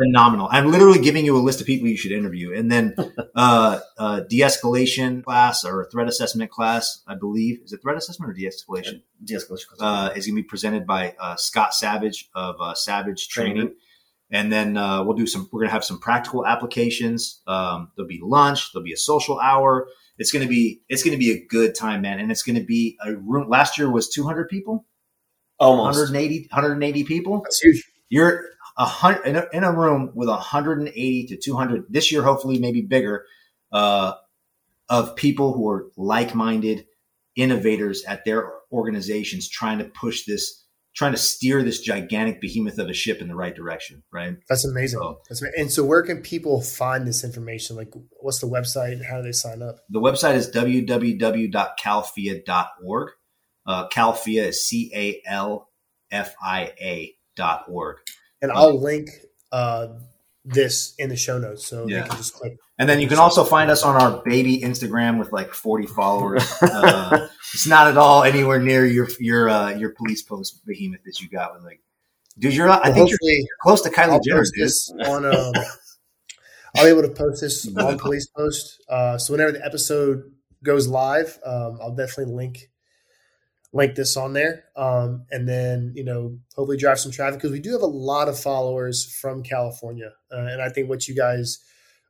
phenomenal. I'm literally giving you a list of people you should interview. And then de-escalation class or threat assessment class, I believe. Is it threat assessment or de-escalation? De-escalation class. Is going to be presented by Scott Savage of Savage Training. Mm-hmm. And then we're going to have some practical applications. There'll be lunch. There'll be a social hour. It's going to be a good time, man. And it's going to be a room. Last year was 200 people. Almost. 180 people. That's huge. You're in a room with 180 to 200 this year, hopefully maybe bigger, of people who are like-minded innovators at their organizations, trying to push this, trying to steer this gigantic behemoth of a ship in the right direction. Right. That's amazing. And so where can people find this information? Like, what's the website? How do they sign up? The website is www.calfia.org. Calfia is CALFIA.org. And I'll link this in the show notes, so you can just click. And then you can also find us on our baby Instagram with like 40 followers. It's not at all anywhere near your police post behemoth that you got with like, dude. I think you're close to Kylie Jenner. I'll be able to post this on police post. So whenever the episode goes live, I'll definitely link this on there. And then, hopefully drive some traffic, because we do have a lot of followers from California. And I think what you guys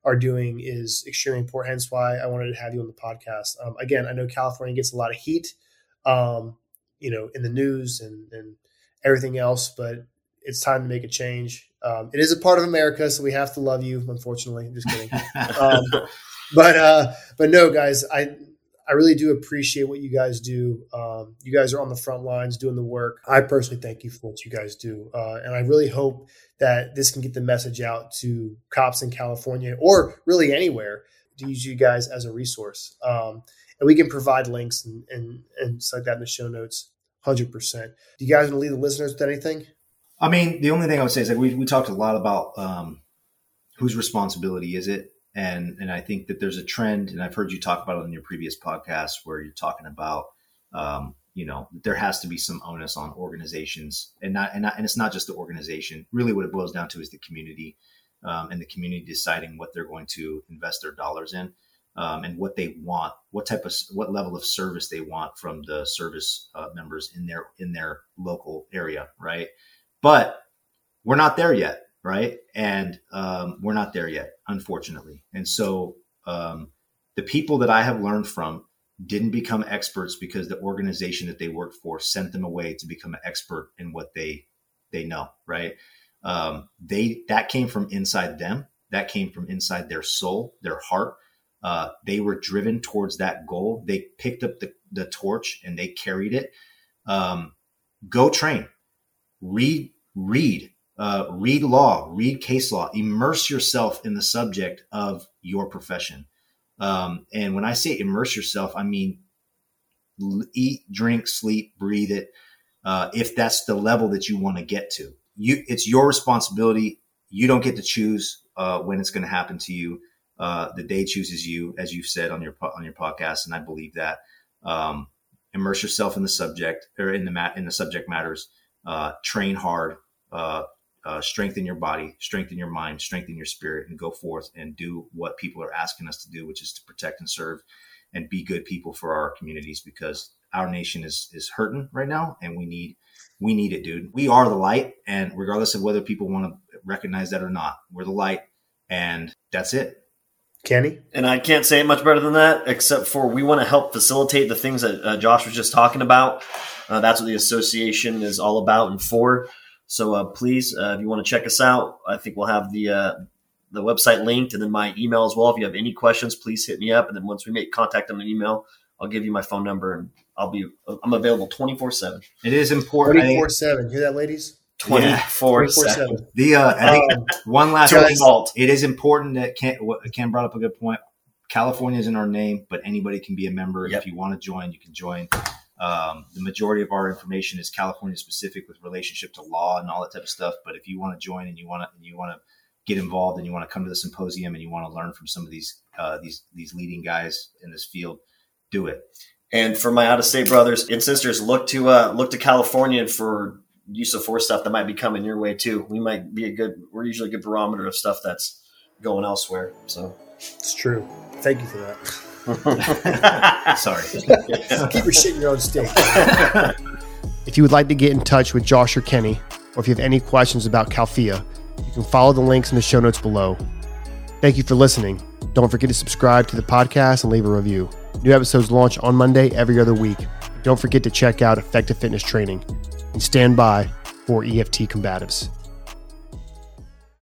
are doing is extremely important. Hence why I wanted to have you on the podcast. Again, I know California gets a lot of heat, in the news and everything else, but it's time to make a change. It is a part of America, so we have to love you. Unfortunately, I'm just kidding. But no, guys, I really do appreciate what you guys do. You guys are on the front lines doing the work. I personally thank you for what you guys do. And I really hope that this can get the message out to cops in California, or really anywhere, to use you guys as a resource. And we can provide links and stuff like that in the show notes, 100%. Do you guys want to leave the listeners with anything? I mean, the only thing I would say is that we talked a lot about whose responsibility is it? And I think that there's a trend, and I've heard you talk about it in your previous podcast where you're talking about, you know, there has to be some onus on organizations and it's not just the organization. Really what it boils down to is the community and the community deciding what they're going to invest their dollars in and what they want, what level of service they want from the service members in their local area. Right. But we're not there yet. Right. And we're not there yet, unfortunately. And so the people that I have learned from didn't become experts because the organization that they worked for sent them away to become an expert in what they know. Right. That came from inside them. That came from inside their soul, their heart. They were driven towards that goal. They picked up the torch and they carried it. Go train, read law, read case law, immerse yourself in the subject of your profession. And when I say immerse yourself, I mean, eat, drink, sleep, breathe it. If that's the level that you want to get to, it's your responsibility. You don't get to choose when it's going to happen to you. The day chooses you, as you've said on your podcast, and I believe that. Immerse yourself in the subject or in the subject matters. Train hard, strengthen your body, strengthen your mind, strengthen your spirit, and go forth and do what people are asking us to do, which is to protect and serve and be good people for our communities, because our nation is hurting right now, and we need it, dude. We are the light, and regardless of whether people want to recognize that or not, we're the light, and that's it. Kenny? And I can't say it much better than that, except for we want to help facilitate the things that Josh was just talking about. That's what the association is all about and for. So please, if you want to check us out, I think we'll have the website linked and then my email as well. If you have any questions, please hit me up. And then once we make contact on an email, I'll give you my phone number and I'm available 24/7. It is important. 24/7. Hear that, ladies? 24/7. The I think one last result. It is important that Ken brought up a good point. California is in our name, but anybody can be a member. Yep. If you want to join, you can join. The majority of our information is California specific with relationship to law and all that type of stuff. But if you want to join and you want to get involved and you want to come to the symposium and you want to learn from some of these leading guys in this field, do it. And for my out-of-state brothers and sisters, look to California for use of force stuff that might be coming your way too. We're usually a good barometer of stuff that's going elsewhere. So it's true. Thank you for that. Sorry. Keep your shit in your own state. If you would like to get in touch with Josh or Kenny, or if you have any questions about CalFIA, you can follow the links in the show notes below. Thank you for listening. Don't forget to subscribe to the podcast and leave a review. New episodes launch on Monday every other week. Don't forget to check out Effective Fitness Training and stand by for EFT combatives.